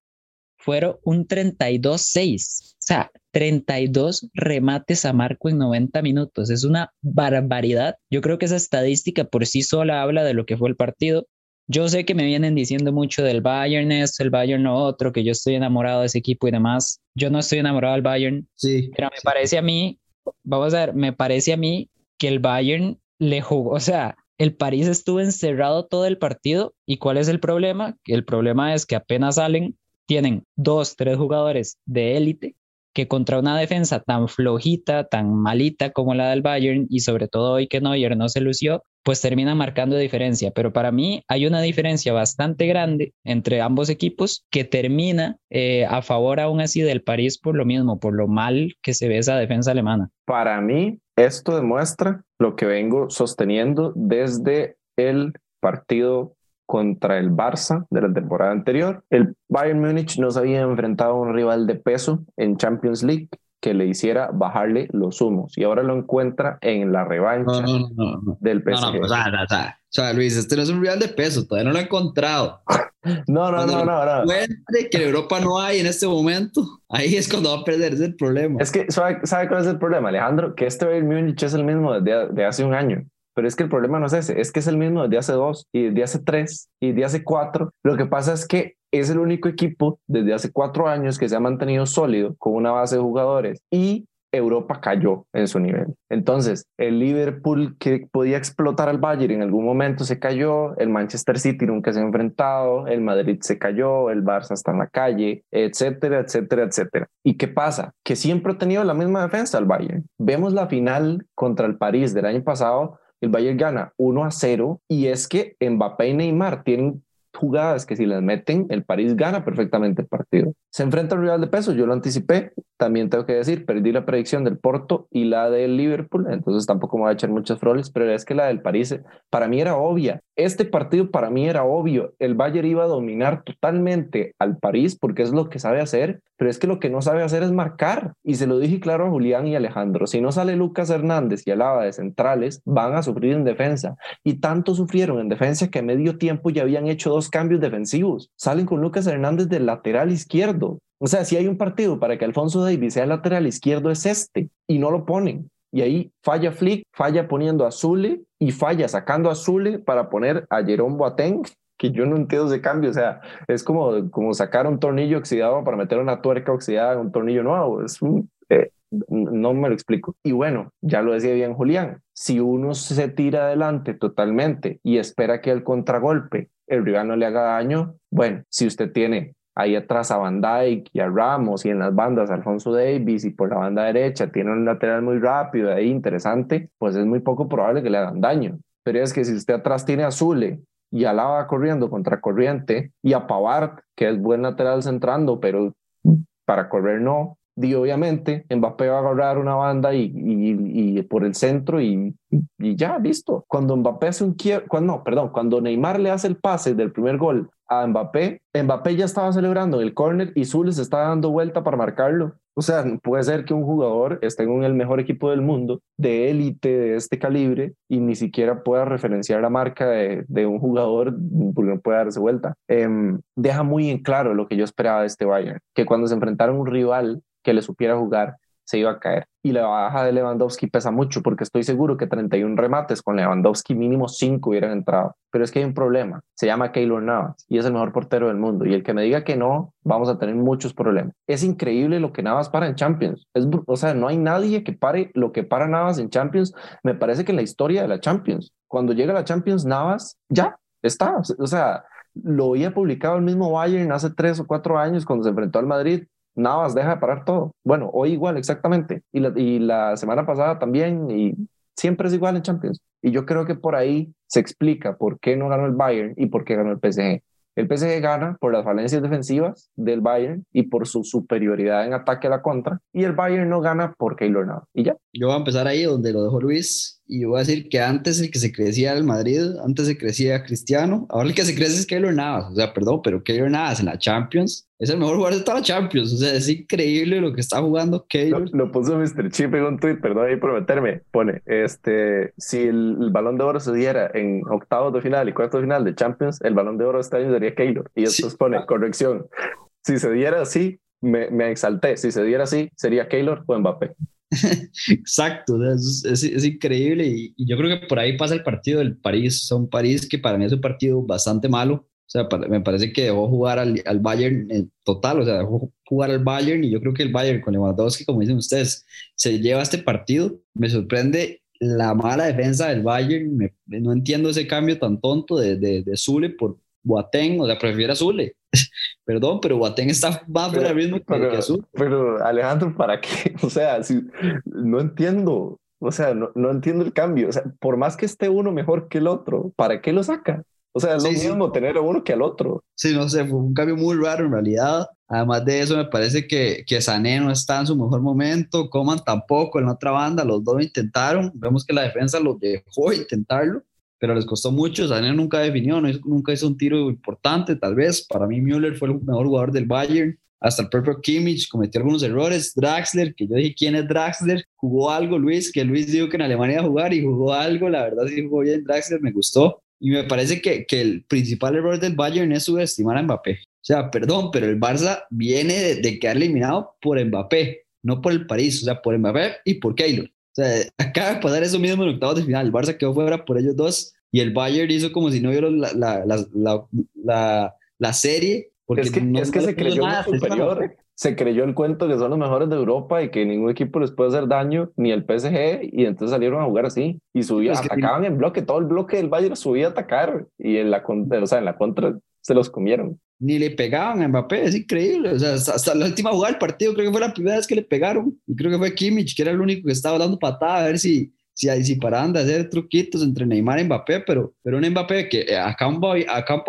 fueron un 32-6. O sea, 32 remates a marco en 90 minutos. Es una barbaridad. Yo creo que esa estadística por sí sola habla de lo que fue el partido. Yo sé que me vienen diciendo mucho del Bayern esto, el Bayern no otro, que yo estoy enamorado de ese equipo y demás. Yo no estoy enamorado del Bayern, sí, pero me parece a mí, vamos a ver, me parece a mí que el Bayern le jugó, o sea, el París estuvo encerrado todo el partido. ¿Y cuál es el problema? El problema es que apenas salen, tienen 2-3 jugadores de élite que contra una defensa tan flojita, tan malita como la del Bayern, y sobre todo hoy que Neuer no se lució, pues termina marcando diferencia. Pero para mí hay una diferencia bastante grande entre ambos equipos que termina a favor aún así del París por lo mismo, por lo mal que se ve esa defensa alemana. Para mí esto demuestra lo que vengo sosteniendo desde el partido contra el Barça de la temporada anterior. El Bayern Múnich no se había enfrentado a un rival de peso en Champions League que le hiciera bajarle los humos, y ahora lo encuentra en la revancha del PSG. O sea, Luis, este no es un rival de peso, todavía no lo ha encontrado. No. Encuentre que en Europa no hay en este momento, ahí es cuando va a perder, ese el problema. Es que, ¿sabe cuál es el problema, Alejandro? Que este Bayern Múnich es el mismo desde hace un año. Pero es que el problema no es ese, es que es el mismo desde hace 2, y desde hace 3, y desde hace 4. Lo que pasa es que es el único equipo desde hace 4 años que se ha mantenido sólido con una base de jugadores, y Europa cayó en su nivel. Entonces, el Liverpool, que podía explotar al Bayern, en algún momento se cayó, el Manchester City nunca se ha enfrentado, el Madrid se cayó, el Barça está en la calle, etcétera, etcétera, etcétera. ¿Y qué pasa? Que siempre ha tenido la misma defensa el Bayern. Vemos la final contra el París del año pasado, el Bayern gana 1-0, y es que Mbappé y Neymar tienen jugadas que si las meten, el París gana perfectamente el partido. Se enfrenta a un rival de peso, yo lo anticipé, también tengo que decir, perdí la predicción del Porto y la del Liverpool, entonces tampoco me voy a echar muchos flores, pero es que la del París para mí era obvia. Este partido para mí era obvio, el Bayern iba a dominar totalmente al París porque es lo que sabe hacer, pero es que lo que no sabe hacer es marcar, y se lo dije claro a Julián y Alejandro, si no sale Lucas Hernández y Alaba de centrales, van a sufrir en defensa, y tanto sufrieron en defensa que a medio tiempo ya habían hecho 2 cambios defensivos, salen con Lucas Hernández del lateral izquierdo. O sea, si hay un partido para que Alphonso Davies sea el lateral izquierdo es este, y no lo ponen, y ahí falla Flick, falla poniendo a Zule, y falla sacando a Zule para poner a Jerome Boateng, que yo no entiendo ese cambio. O sea, es como sacar un tornillo oxidado para meter una tuerca oxidada en un tornillo nuevo, es un... no me lo explico. Y bueno, ya lo decía bien Julián, si uno se tira adelante totalmente y espera que el contragolpe el rival no le haga daño, bueno, si usted tiene ahí atrás a Van Dijk y a Ramos, y en las bandas Alphonso Davies, y por la banda derecha tiene un lateral muy rápido ahí interesante, pues es muy poco probable que le hagan daño. Pero es que si usted atrás tiene a Zule y Alaba corriendo contra corriente, y a Pavard, que es buen lateral centrando pero para correr no, y obviamente Mbappé va a agarrar una banda y por el centro y ya, listo. Cuando Mbappé hace cuando Neymar le hace el pase del primer gol a Mbappé ya estaba celebrando en el córner y Zule se está dando vuelta para marcarlo. O sea, puede ser que un jugador esté en el mejor equipo del mundo, de élite de este calibre, y ni siquiera pueda referenciar la marca de un jugador porque no puede darse vuelta. Deja muy en claro lo que yo esperaba de este Bayern, que cuando se enfrentaron a un rival que le supiera jugar, se iba a caer. Y la baja de Lewandowski pesa mucho, porque estoy seguro que 31 remates con Lewandowski, mínimo 5 hubieran entrado. Pero es que hay un problema, se llama Keylor Navas, y es el mejor portero del mundo, y el que me diga que no, vamos a tener muchos problemas. Es increíble lo que Navas para en Champions, no hay nadie que pare lo que para Navas en Champions. Me parece que en la historia de la Champions, cuando llega la Champions, Navas ya está, o sea, lo había publicado el mismo Bayern hace 3 o 4 años cuando se enfrentó al Madrid, Navas deja de parar todo. Bueno, hoy igual, exactamente. Y la semana pasada también. Y siempre es igual en Champions. Y yo creo que por ahí se explica por qué no ganó el Bayern y por qué ganó el PSG. El PSG gana por las falencias defensivas del Bayern y por su superioridad en ataque a la contra. Y el Bayern no gana por Keylor Navas. Y ya. Yo voy a empezar ahí donde lo dejó Luis. Y yo voy a decir que antes el que se crecía era el Madrid, antes se crecía Cristiano. Ahora el que se crece es Keylor Navas. O sea, perdón, pero Keylor Navas en la Champions es el mejor jugador de toda la Champions. O sea, es increíble lo que está jugando Keylor. Lo puso Mr. Chip en un tweet, perdón ahí por meterme. Pone, si el Balón de Oro se diera en octavos de final y cuartos de final de Champions, el Balón de Oro este año sería Keylor. Y después pone, corrección, si se diera así, me exalté. Si se diera así, sería Keylor o Mbappé. Exacto, es increíble, y yo creo que por ahí pasa el partido del París. Son París, que para mí es un partido bastante malo. O sea, me parece que dejó jugar al Bayern total, o sea, dejó jugar al Bayern, y yo creo que el Bayern con Lewandowski, como dicen ustedes, se lleva este partido. Me sorprende la mala defensa del Bayern. No entiendo ese cambio tan tonto de Zule por Boateng. O sea, prefiero a Zule. Perdón, pero Boateng está más fuera del mismo que Zule. Pero Alejandro, ¿para qué? O sea, no entiendo. O sea, no entiendo el cambio. O sea, por más que esté uno mejor que el otro, ¿para qué lo saca? O sea, es lo mismo tener a uno que al otro. Sí, no sé, fue un cambio muy raro en realidad. Además de eso, me parece que Sané no está en su mejor momento, Coman tampoco, en la otra banda, los dos intentaron. Vemos que la defensa los dejó intentarlo, pero les costó mucho. Sané nunca definió, nunca hizo un tiro importante, tal vez. Para mí, Müller fue el mejor jugador del Bayern. Hasta el propio Kimmich cometió algunos errores. Draxler, que yo dije, ¿quién es Draxler? Jugó algo Luis, que Luis dijo que en Alemania iba a jugar y jugó algo. La verdad, sí jugó bien Draxler, me gustó. Y me parece que el principal error del Bayern es subestimar a Mbappé. O sea, perdón, pero el Barça viene de quedar eliminado por Mbappé, no por el París. O sea, por Mbappé y por Keylor. O sea, acaba de pasar eso mismo en octavos de final. El Barça quedó fuera por ellos dos, y el Bayern hizo como si no vieron la serie. Porque es que se creyó nada superior. Se creyó el cuento que son los mejores de Europa y que ningún equipo les puede hacer daño, ni el PSG, y entonces salieron a jugar así y subían, atacaban en bloque, todo el bloque del Bayern subía a atacar, y en la contra se los comieron. Ni le pegaban a Mbappé, es increíble. O sea, hasta la última jugada del partido, creo que fue la primera vez que le pegaron, y creo que fue Kimmich, que era el único que estaba dando patadas, a ver si paraban de hacer truquitos entre Neymar y Mbappé, pero un Mbappé que a campo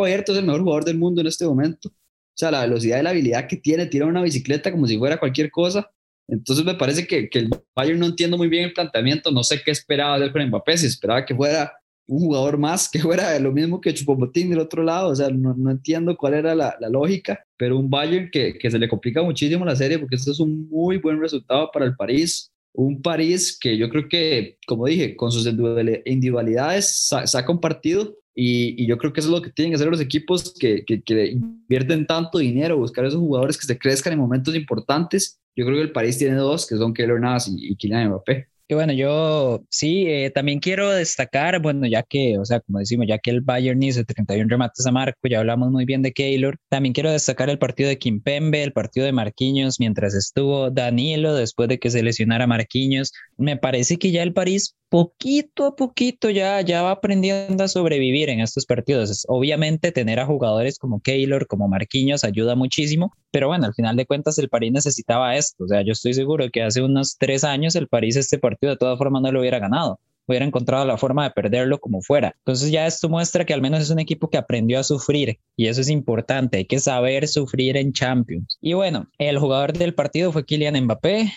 abierto es el mejor jugador del mundo en este momento. O sea, la velocidad y la habilidad que tiene, tira una bicicleta como si fuera cualquier cosa. Entonces me parece que el Bayern, no entiendo muy bien el planteamiento, no sé qué esperaba hacer con Mbappé, si esperaba que fuera un jugador más, que fuera lo mismo que Choupo-Moting del otro lado. O sea, no entiendo cuál era la lógica, pero un Bayern que se le complica muchísimo la serie, porque esto es un muy buen resultado para el París. Un París que yo creo que, como dije, con sus individualidades saca un partido. Y yo creo que eso es lo que tienen que hacer los equipos que invierten tanto dinero, buscar esos jugadores que se crezcan en momentos importantes. Yo creo que el París tiene dos, que son Keylor Navas y Kylian Mbappé. Y bueno, yo sí, también quiero destacar, bueno, ya que, o sea, como decimos, ya que el Bayern hizo 31 remates a Marco, ya hablamos muy bien de Keylor, también quiero destacar el partido de Kimpembe, el partido de Marquinhos, mientras estuvo Danilo, después de que se lesionara Marquinhos. Me parece que ya el París poquito a poquito ya va aprendiendo a sobrevivir en estos partidos. Obviamente tener a jugadores como Keylor, como Marquinhos, ayuda muchísimo, pero bueno, al final de cuentas el París necesitaba esto. O sea, yo estoy seguro que hace unos 3 años el París este partido de todas formas no lo hubiera ganado, hubiera encontrado la forma de perderlo como fuera. Entonces ya esto muestra que al menos es un equipo que aprendió a sufrir, y eso es importante, hay que saber sufrir en Champions. Y bueno, el jugador del partido fue Kylian Mbappé.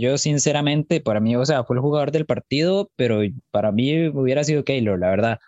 Yo sinceramente, para mí, o sea, fue el jugador del partido, pero para mí hubiera sido Keylor, la verdad.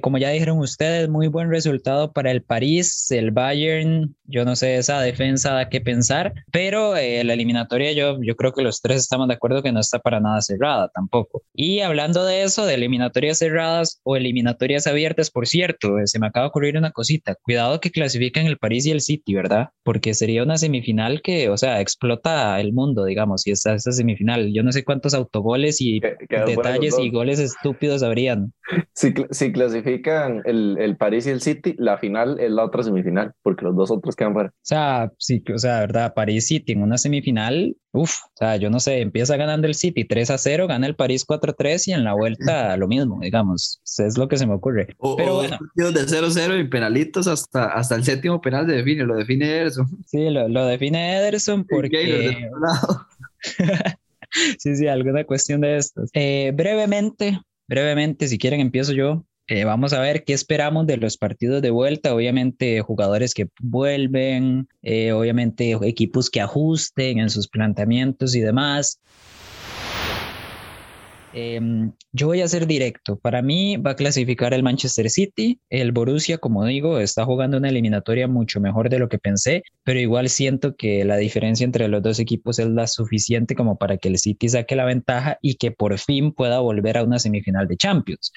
Como ya dijeron ustedes, muy buen resultado para el París. El Bayern, yo no sé, esa defensa da que pensar, pero la eliminatoria yo creo que los tres estamos de acuerdo que no está para nada cerrada tampoco. Y hablando de eso, de eliminatorias cerradas o eliminatorias abiertas, por cierto, se me acaba de ocurrir una cosita. Cuidado que clasifican el París y el City, ¿verdad? Porque sería una semifinal que, o sea, explota el mundo, digamos, y esta semifinal. Yo no sé cuántos autogoles y detalles y goles estúpidos habrían. Sí, clasifican el París y el City, la final es la otra semifinal, porque los dos otros quedan fuera. O sea, sí, o sea, verdad, París-City en una semifinal, o sea, yo no sé, empieza ganando el City 3-0, gana el París 4-3 y en la vuelta lo mismo, digamos, es lo que se me ocurre. Pero bueno, partidos de 0-0 y penalitos hasta el séptimo penal lo define Ederson. Sí, lo define Ederson porque... sí, alguna cuestión de estas. Brevemente, si quieren empiezo yo. Vamos a ver qué esperamos de los partidos de vuelta. Obviamente jugadores que vuelven, obviamente equipos que ajusten en sus planteamientos y demás. Yo voy a ser directo. Para mí va a clasificar el Manchester City. El Borussia, como digo, está jugando una eliminatoria mucho mejor de lo que pensé, pero igual siento que la diferencia entre los dos equipos es la suficiente como para que el City saque la ventaja y que por fin pueda volver a una semifinal de Champions.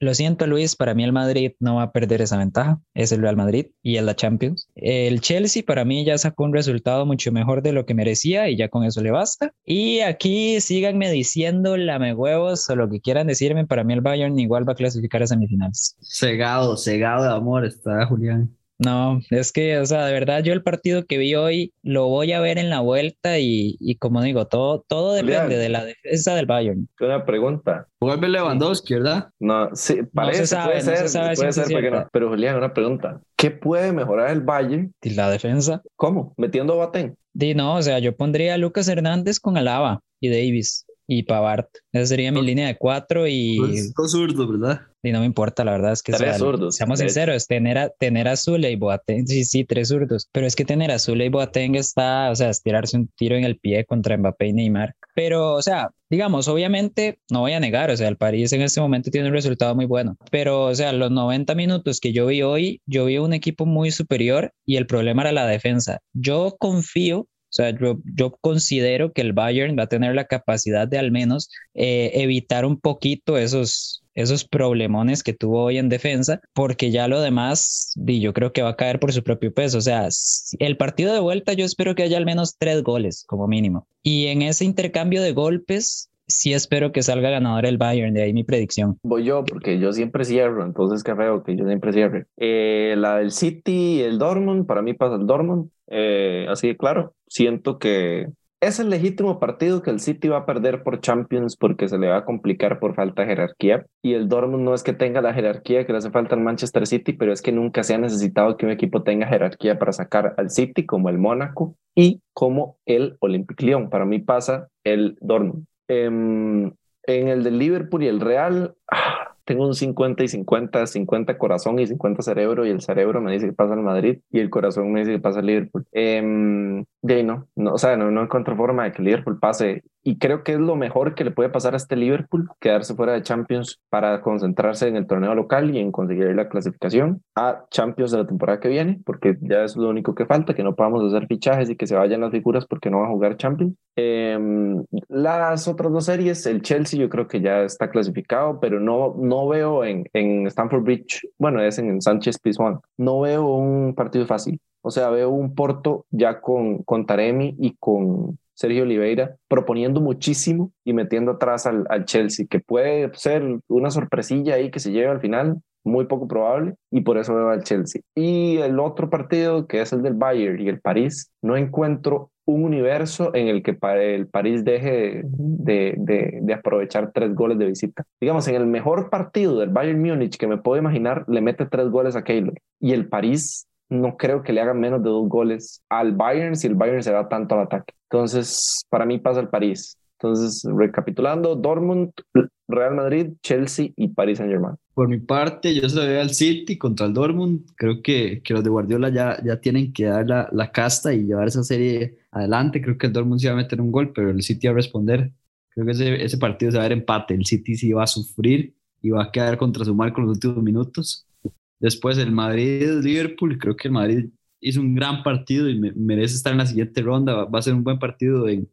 Lo siento, Luis, para mí el Madrid no va a perder esa ventaja, es el Real Madrid y es la Champions. El Chelsea para mí ya sacó un resultado mucho mejor de lo que merecía y ya con eso le basta. Y aquí síganme diciendo lamehuevos o lo que quieran decirme, para mí el Bayern igual va a clasificar a semifinales. Cegado de amor está Julián. No, es que, o sea, de verdad yo el partido que vi hoy lo voy a ver en la vuelta y como digo, todo depende, Julián, de la defensa del Bayern. Una pregunta. Vuelve Lewandowski, ¿verdad? No, sí, parece, no se sabe, puede ser no. Pero Julián, una pregunta. ¿Qué puede mejorar el Bayern? La defensa. ¿Cómo? ¿Metiendo Boateng? No, o sea, yo pondría a Lucas Hernández con Alaba y Davis y Pavard. Esa sería mi línea de 4 y... Dos zurdos, ¿verdad? Y no me importa, la verdad es que seamos sinceros, tener a Zule y Boateng, sí, 3 zurdos, pero es que tener a Zule y Boateng está, o sea, es tirarse un tiro en el pie contra Mbappé y Neymar. Pero, o sea, digamos, obviamente no voy a negar, o sea, el París en este momento tiene un resultado muy bueno, pero, o sea, los 90 minutos que yo vi hoy, yo vi un equipo muy superior y el problema era la defensa. Yo confío. O sea, yo considero que el Bayern va a tener la capacidad de al menos evitar un poquito esos problemones que tuvo hoy en defensa, porque ya lo demás, yo creo que va a caer por su propio peso. O sea, el partido de vuelta yo espero que haya al menos 3 goles como mínimo. Y en ese intercambio de golpes, sí espero que salga ganador el Bayern, de ahí mi predicción. Voy yo, porque yo siempre cierro, entonces qué feo que yo siempre cierre. La del City, el Dortmund, para mí pasa el Dortmund, así de claro. Siento que es el legítimo partido que el City va a perder por Champions porque se le va a complicar por falta de jerarquía, y el Dortmund no es que tenga la jerarquía que le hace falta al Manchester City, pero es que nunca se ha necesitado que un equipo tenga jerarquía para sacar al City, como el Mónaco y como el Olympique Lyon. Para mí pasa el Dortmund. En el de Liverpool y el Real tengo un 50 y 50, 50 corazón y 50 cerebro, y el cerebro me dice que pasa el Madrid y el corazón me dice que pasa el Liverpool. De ahí no, o sea, no encuentro forma de que el Liverpool pase, y creo que es lo mejor que le puede pasar a este Liverpool, quedarse fuera de Champions para concentrarse en el torneo local y en conseguir la clasificación a Champions de la temporada que viene, porque ya es lo único que falta, que no podamos hacer fichajes y que se vayan las figuras porque no van a jugar Champions. Las otras 2 series, el Chelsea yo creo que ya está clasificado, pero no veo en Stamford Bridge, bueno, es en Sánchez-Pizjuán, no veo un partido fácil. O sea, veo un Porto ya con Taremi y con Sergio Oliveira proponiendo muchísimo y metiendo atrás al Chelsea, que puede ser una sorpresilla ahí que se lleve al final, muy poco probable, y por eso veo al Chelsea. Y el otro partido, que es el del Bayern y el París, no encuentro un universo en el que el París deje de aprovechar 3 goles de visita. Digamos, en el mejor partido del Bayern Múnich que me puedo imaginar, le mete 3 goles a Keylor, y el París no creo que le hagan menos de 2 goles al Bayern si el Bayern se da tanto al ataque. Entonces, para mí pasa el París. Entonces, recapitulando, Dortmund, Real Madrid, Chelsea y Paris Saint-Germain. Por mi parte, yo se lo veo al City contra el Dortmund. Creo que los de Guardiola ya tienen que dar la casta y llevar esa serie adelante. Creo que el Dortmund sí va a meter un gol, pero el City va a responder. Creo que ese partido se va a ver empate. El City sí va a sufrir y va a quedar contra su marco en los últimos minutos. Después el Madrid-Liverpool, creo que el Madrid hizo un gran partido y merece estar en la siguiente ronda. Va a ser un buen partido en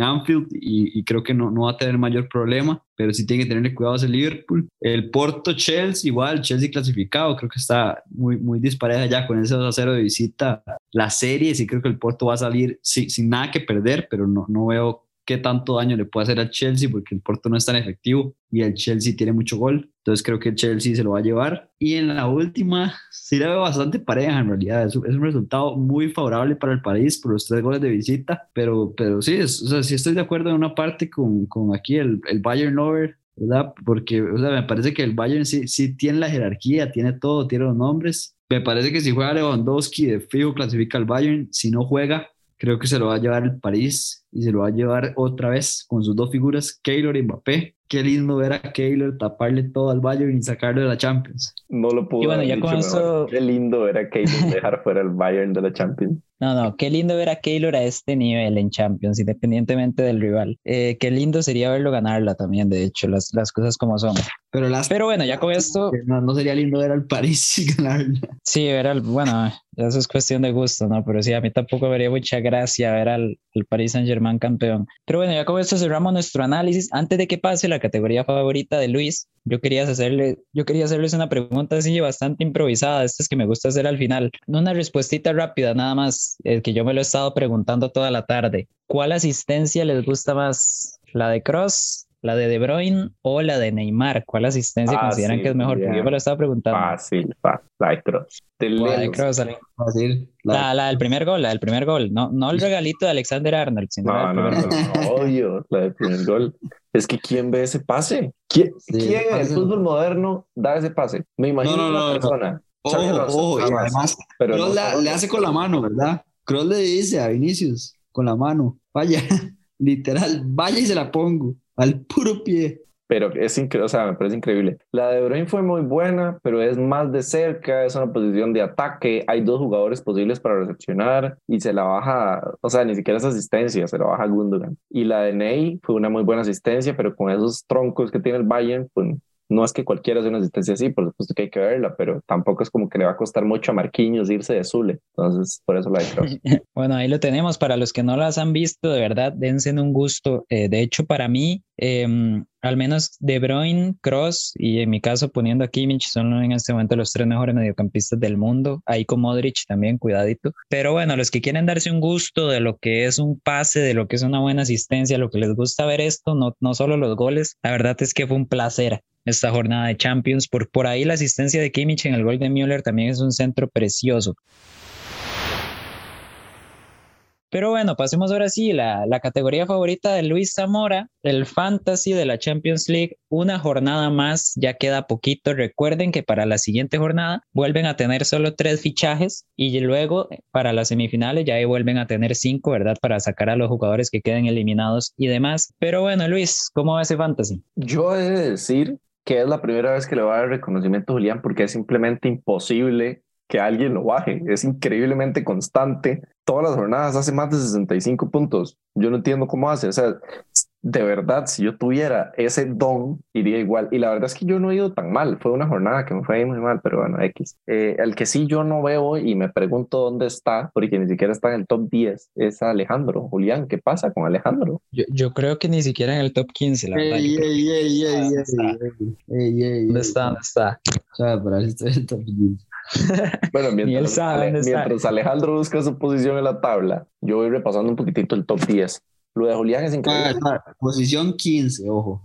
Anfield y creo que no va a tener mayor problema, pero sí tiene que tenerle cuidado ese Liverpool. El Porto-Chelsea, igual, Chelsea clasificado, creo que está muy, muy dispareja ya con ese 2-0 de visita. La serie, sí creo que el Porto va a salir sin nada que perder, pero no veo qué tanto daño le puede hacer al Chelsea porque el Porto no es tan efectivo y el Chelsea tiene mucho gol. Entonces creo que el Chelsea se lo va a llevar. Y en la última, sí la veo bastante pareja en realidad. Es un resultado muy favorable para el París por los 3 goles de visita. Pero sí, o sea, sí estoy de acuerdo en una parte con aquí el Bayern Lover, ¿verdad? Porque, o sea, me parece que el Bayern sí tiene la jerarquía, tiene todo, tiene los nombres. Me parece que si juega Lewandowski de fijo clasifica al Bayern. Si no juega, creo que se lo va a llevar el París y se lo va a llevar otra vez con sus 2 figuras, Keylor y Mbappé. Qué lindo ver a Keylor taparle todo al Bayern y sacarlo de la Champions. No lo pudo haber dicho mejor. Qué lindo ver a Keylor dejar fuera al Bayern de la Champions. No, qué lindo ver a Keylor a este nivel en Champions, independientemente del rival. Qué lindo sería verlo ganarla también, de hecho, las cosas como son. Pero bueno, ya con esto... No sería lindo ver al París ganar. Sí, ver al... Bueno, eso es cuestión de gusto, ¿no? Pero sí, a mí tampoco vería mucha gracia ver al Paris Saint-Germain campeón. Pero bueno, ya con esto cerramos nuestro análisis. Antes de que pase la categoría favorita de Luis, yo quería hacerles una pregunta así bastante improvisada. Es que me gusta hacer al final. Una respuestita rápida, nada más. Es que yo me lo he estado preguntando toda la tarde. ¿Cuál asistencia les gusta más? ¿La de Kroos, la de De Bruyne o la de Neymar? ¿Cuál asistencia consideran que es mejor? Porque yo me lo estaba preguntando. Fácil. La de Kroos. La del primer gol, No el regalito de Alexander Arnold. Obvio, la del primer gol. Es que ¿quién ve ese pase? ¿Quién en el fútbol moderno da ese pase? Me imagino una persona. Además, Kroos le hace con la mano, ¿verdad? Kroos le dice a Vinicius, con la mano, vaya, literal, vaya y se la pongo. Al puro pie. Pero es increíble, o sea, me parece increíble. La de Bruyne fue muy buena, pero es más de cerca, es una posición de ataque, hay dos jugadores posibles para recepcionar y se la baja, o sea, ni siquiera es asistencia, se la baja Gundogan. Y la de Ney fue una muy buena asistencia, pero con esos troncos que tiene el Bayern, pues no es que cualquiera hace una asistencia así, por supuesto que hay que verla, pero tampoco es como que le va a costar mucho a Marquinhos irse de Zule, entonces por eso la de Kroos. Bueno, ahí lo tenemos, para los que no las han visto, de verdad, dense un gusto, de hecho para mí, al menos De Bruyne, Kroos y en mi caso poniendo a Kimmich son en este momento los tres mejores mediocampistas del mundo, ahí con Modric también, cuidadito. Pero bueno, los que quieren darse un gusto de lo que es un pase, de lo que es una buena asistencia, lo que les gusta ver esto, no solo los goles, la verdad es que fue un placer esta jornada de Champions. Por ahí la asistencia de Kimmich en el gol de Müller también es un centro precioso. Pero bueno, pasemos ahora sí la categoría favorita de Luis Zamora, el Fantasy de la Champions League. Una jornada más, ya queda poquito. Recuerden que para la siguiente jornada vuelven a tener solo 3 fichajes y luego para las semifinales ya ahí vuelven a tener 5, ¿verdad? Para sacar a los jugadores que queden eliminados y demás. Pero bueno, Luis, ¿cómo va ese Fantasy? Yo he de decir que es la primera vez que le voy a dar reconocimiento a Julián porque es simplemente imposible que alguien lo baje, es increíblemente constante, todas las jornadas hace más de 65 puntos, yo no entiendo cómo hace, o sea, de verdad si yo tuviera ese don iría igual, y la verdad es que yo no he ido tan mal, fue una jornada que me fue muy mal, pero bueno, X. El que sí yo no veo y me pregunto dónde está, porque ni siquiera está en el top 10, es Alejandro. Julián, ¿qué pasa con Alejandro? Yo creo que ni siquiera en el top 15, la verdad. ¿Dónde está? O sea, para él está en el top 15. Bueno, mientras Alejandro busca su posición en la tabla, yo voy repasando un poquitito el top 10. Lo de Julián es increíble. Posición 15, ojo.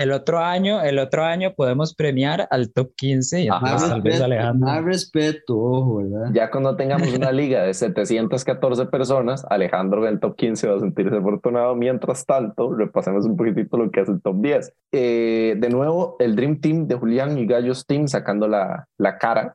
El otro año podemos premiar al top 15 y tal vez Alejandro. Más respeto, ojo, ¿verdad? Ya cuando tengamos una liga de 714 personas, Alejandro del top 15 va a sentirse afortunado. Mientras tanto, repasemos un poquitito lo que hace el top 10. De nuevo, el Dream Team de Julián y Gallos Team sacando la cara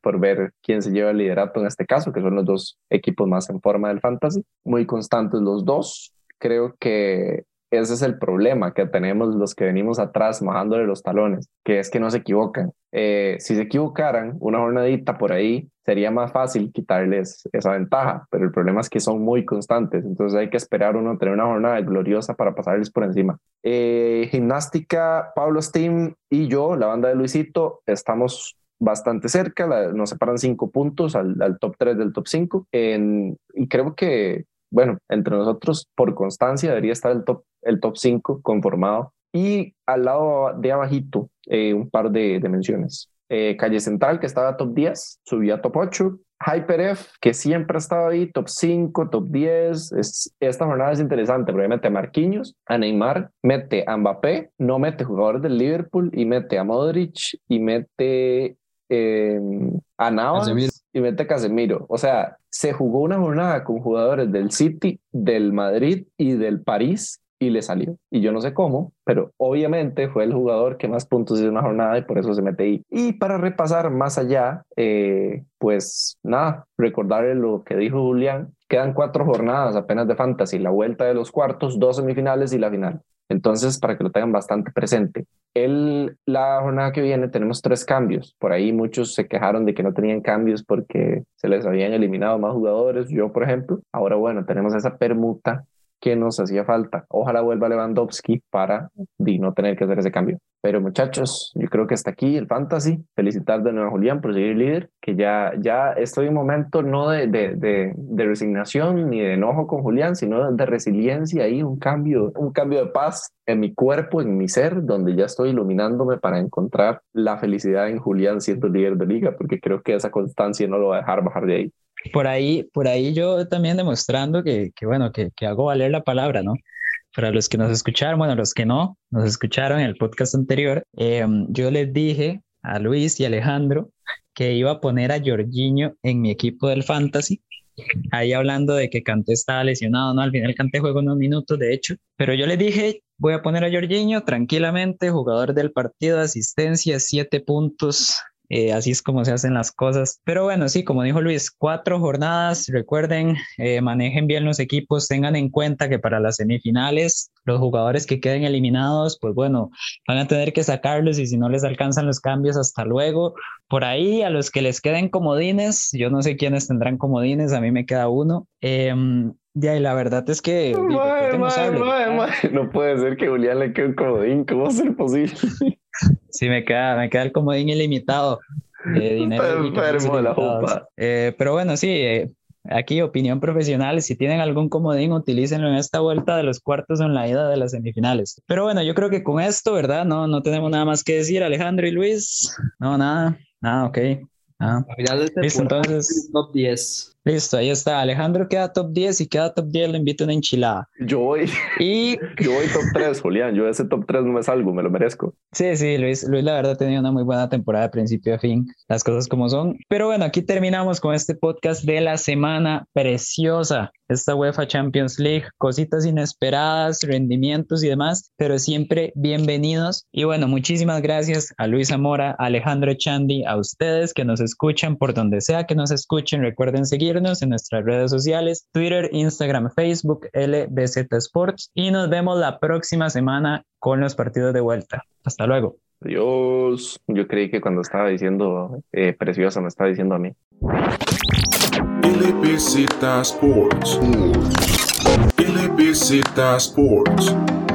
por ver quién se lleva el liderato en este caso, que son los dos equipos más en forma del Fantasy. Muy constantes los dos. Creo que ese es el problema que tenemos los que venimos atrás majándole los talones, que es que no se equivocan. Si se equivocaran una jornadita por ahí, sería más fácil quitarles esa ventaja, pero el problema es que son muy constantes, entonces hay que esperar uno tener una jornada gloriosa para pasarles por encima. Gimnástica, Pablo Steam y yo, la banda de Luisito, estamos bastante cerca, nos separan 5 puntos al top 3 del top 5, y creo que bueno, entre nosotros por constancia debería estar el top 5 conformado. Y al lado de abajito, un par de menciones. Calle Central, que estaba top 10, subió a top 8. HyperF, que siempre ha estado ahí, top 5, top 10. Esta jornada es interesante porque mete a Marquinhos, a Neymar, mete a Mbappé, no mete jugadores del Liverpool, y mete a Modric, y mete a Navas, y mete a Casemiro. O sea, se jugó una jornada con jugadores del City, del Madrid y del París y le salió. Y yo no sé cómo, pero obviamente fue el jugador que más puntos hizo en una jornada y por eso se mete ahí. Y para repasar más allá, pues nada, recordarle lo que dijo Julián. Quedan 4 jornadas apenas de Fantasy, la vuelta de los cuartos, 2 semifinales y la final. Entonces, para que lo tengan bastante presente. La jornada que viene tenemos 3 cambios. Por ahí muchos se quejaron de que no tenían cambios porque se les habían eliminado más jugadores. Yo, por ejemplo. Ahora, bueno, tenemos esa permuta que nos hacía falta. Ojalá vuelva Lewandowski para no tener que hacer ese cambio. Pero muchachos, yo creo que hasta aquí el Fantasy. Felicitar de nuevo a Julián por seguir líder, que ya estoy en un momento no de resignación ni de enojo con Julián, sino de resiliencia, ahí un cambio de paz en mi cuerpo, en mi ser, donde ya estoy iluminándome para encontrar la felicidad en Julián siendo líder de liga, porque creo que esa constancia no lo va a dejar bajar de ahí. Por ahí yo también demostrando que hago valer la palabra, ¿no? Para los que nos escucharon, bueno, los que no nos escucharon en el podcast anterior, yo les dije a Luis y Alejandro que iba a poner a Jorginho en mi equipo del Fantasy, ahí hablando de que Kanté estaba lesionado, ¿no? Al final Kanté jugó unos minutos, de hecho, pero yo les dije, voy a poner a Jorginho tranquilamente, jugador del partido, asistencia, 7 puntos... así es como se hacen las cosas. Pero bueno, sí, como dijo Luis, 4 jornadas. Recuerden, manejen bien los equipos. Tengan en cuenta que para las semifinales, los jugadores que queden eliminados, pues bueno, van a tener que sacarlos, y si no les alcanzan los cambios, hasta luego. Por ahí, a los que les queden comodines, yo no sé quiénes tendrán comodines, a mí me queda uno. Y la verdad es que... No puede ser que Julián le quede un comodín, ¿cómo va a ser posible? Sí, me queda el comodín ilimitado. Dinero ilimitado. La jupa. Pero bueno, sí, aquí opinión profesional, si tienen algún comodín, utilícenlo en esta vuelta de los cuartos o en la ida de las semifinales. Pero bueno, yo creo que con esto, ¿verdad? No tenemos nada más que decir, Alejandro y Luis. Nada, ok. Listo, entonces top 10. Listo, ahí está. Alejandro queda top 10 y queda top 10, le invito una enchilada. Yo voy top 3, Julián. Yo ese top 3 no me salgo, me lo merezco. Sí, Luis la verdad tenía una muy buena temporada de principio a fin, las cosas como son. Pero bueno, aquí terminamos con este podcast de la semana preciosa. Esta UEFA Champions League, cositas inesperadas, rendimientos y demás, pero siempre bienvenidos. Y bueno, muchísimas gracias a Luis Zamora, a Alejandro Echandi, a ustedes que nos escuchan por donde sea que nos escuchen. Recuerden seguirnos en nuestras redes sociales, Twitter, Instagram, Facebook, LBZ Sports. Y nos vemos la próxima semana con los partidos de vuelta. Hasta luego. Adiós. Yo creí que cuando estaba diciendo preciosa me estaba diciendo a mí. LBZ Sports.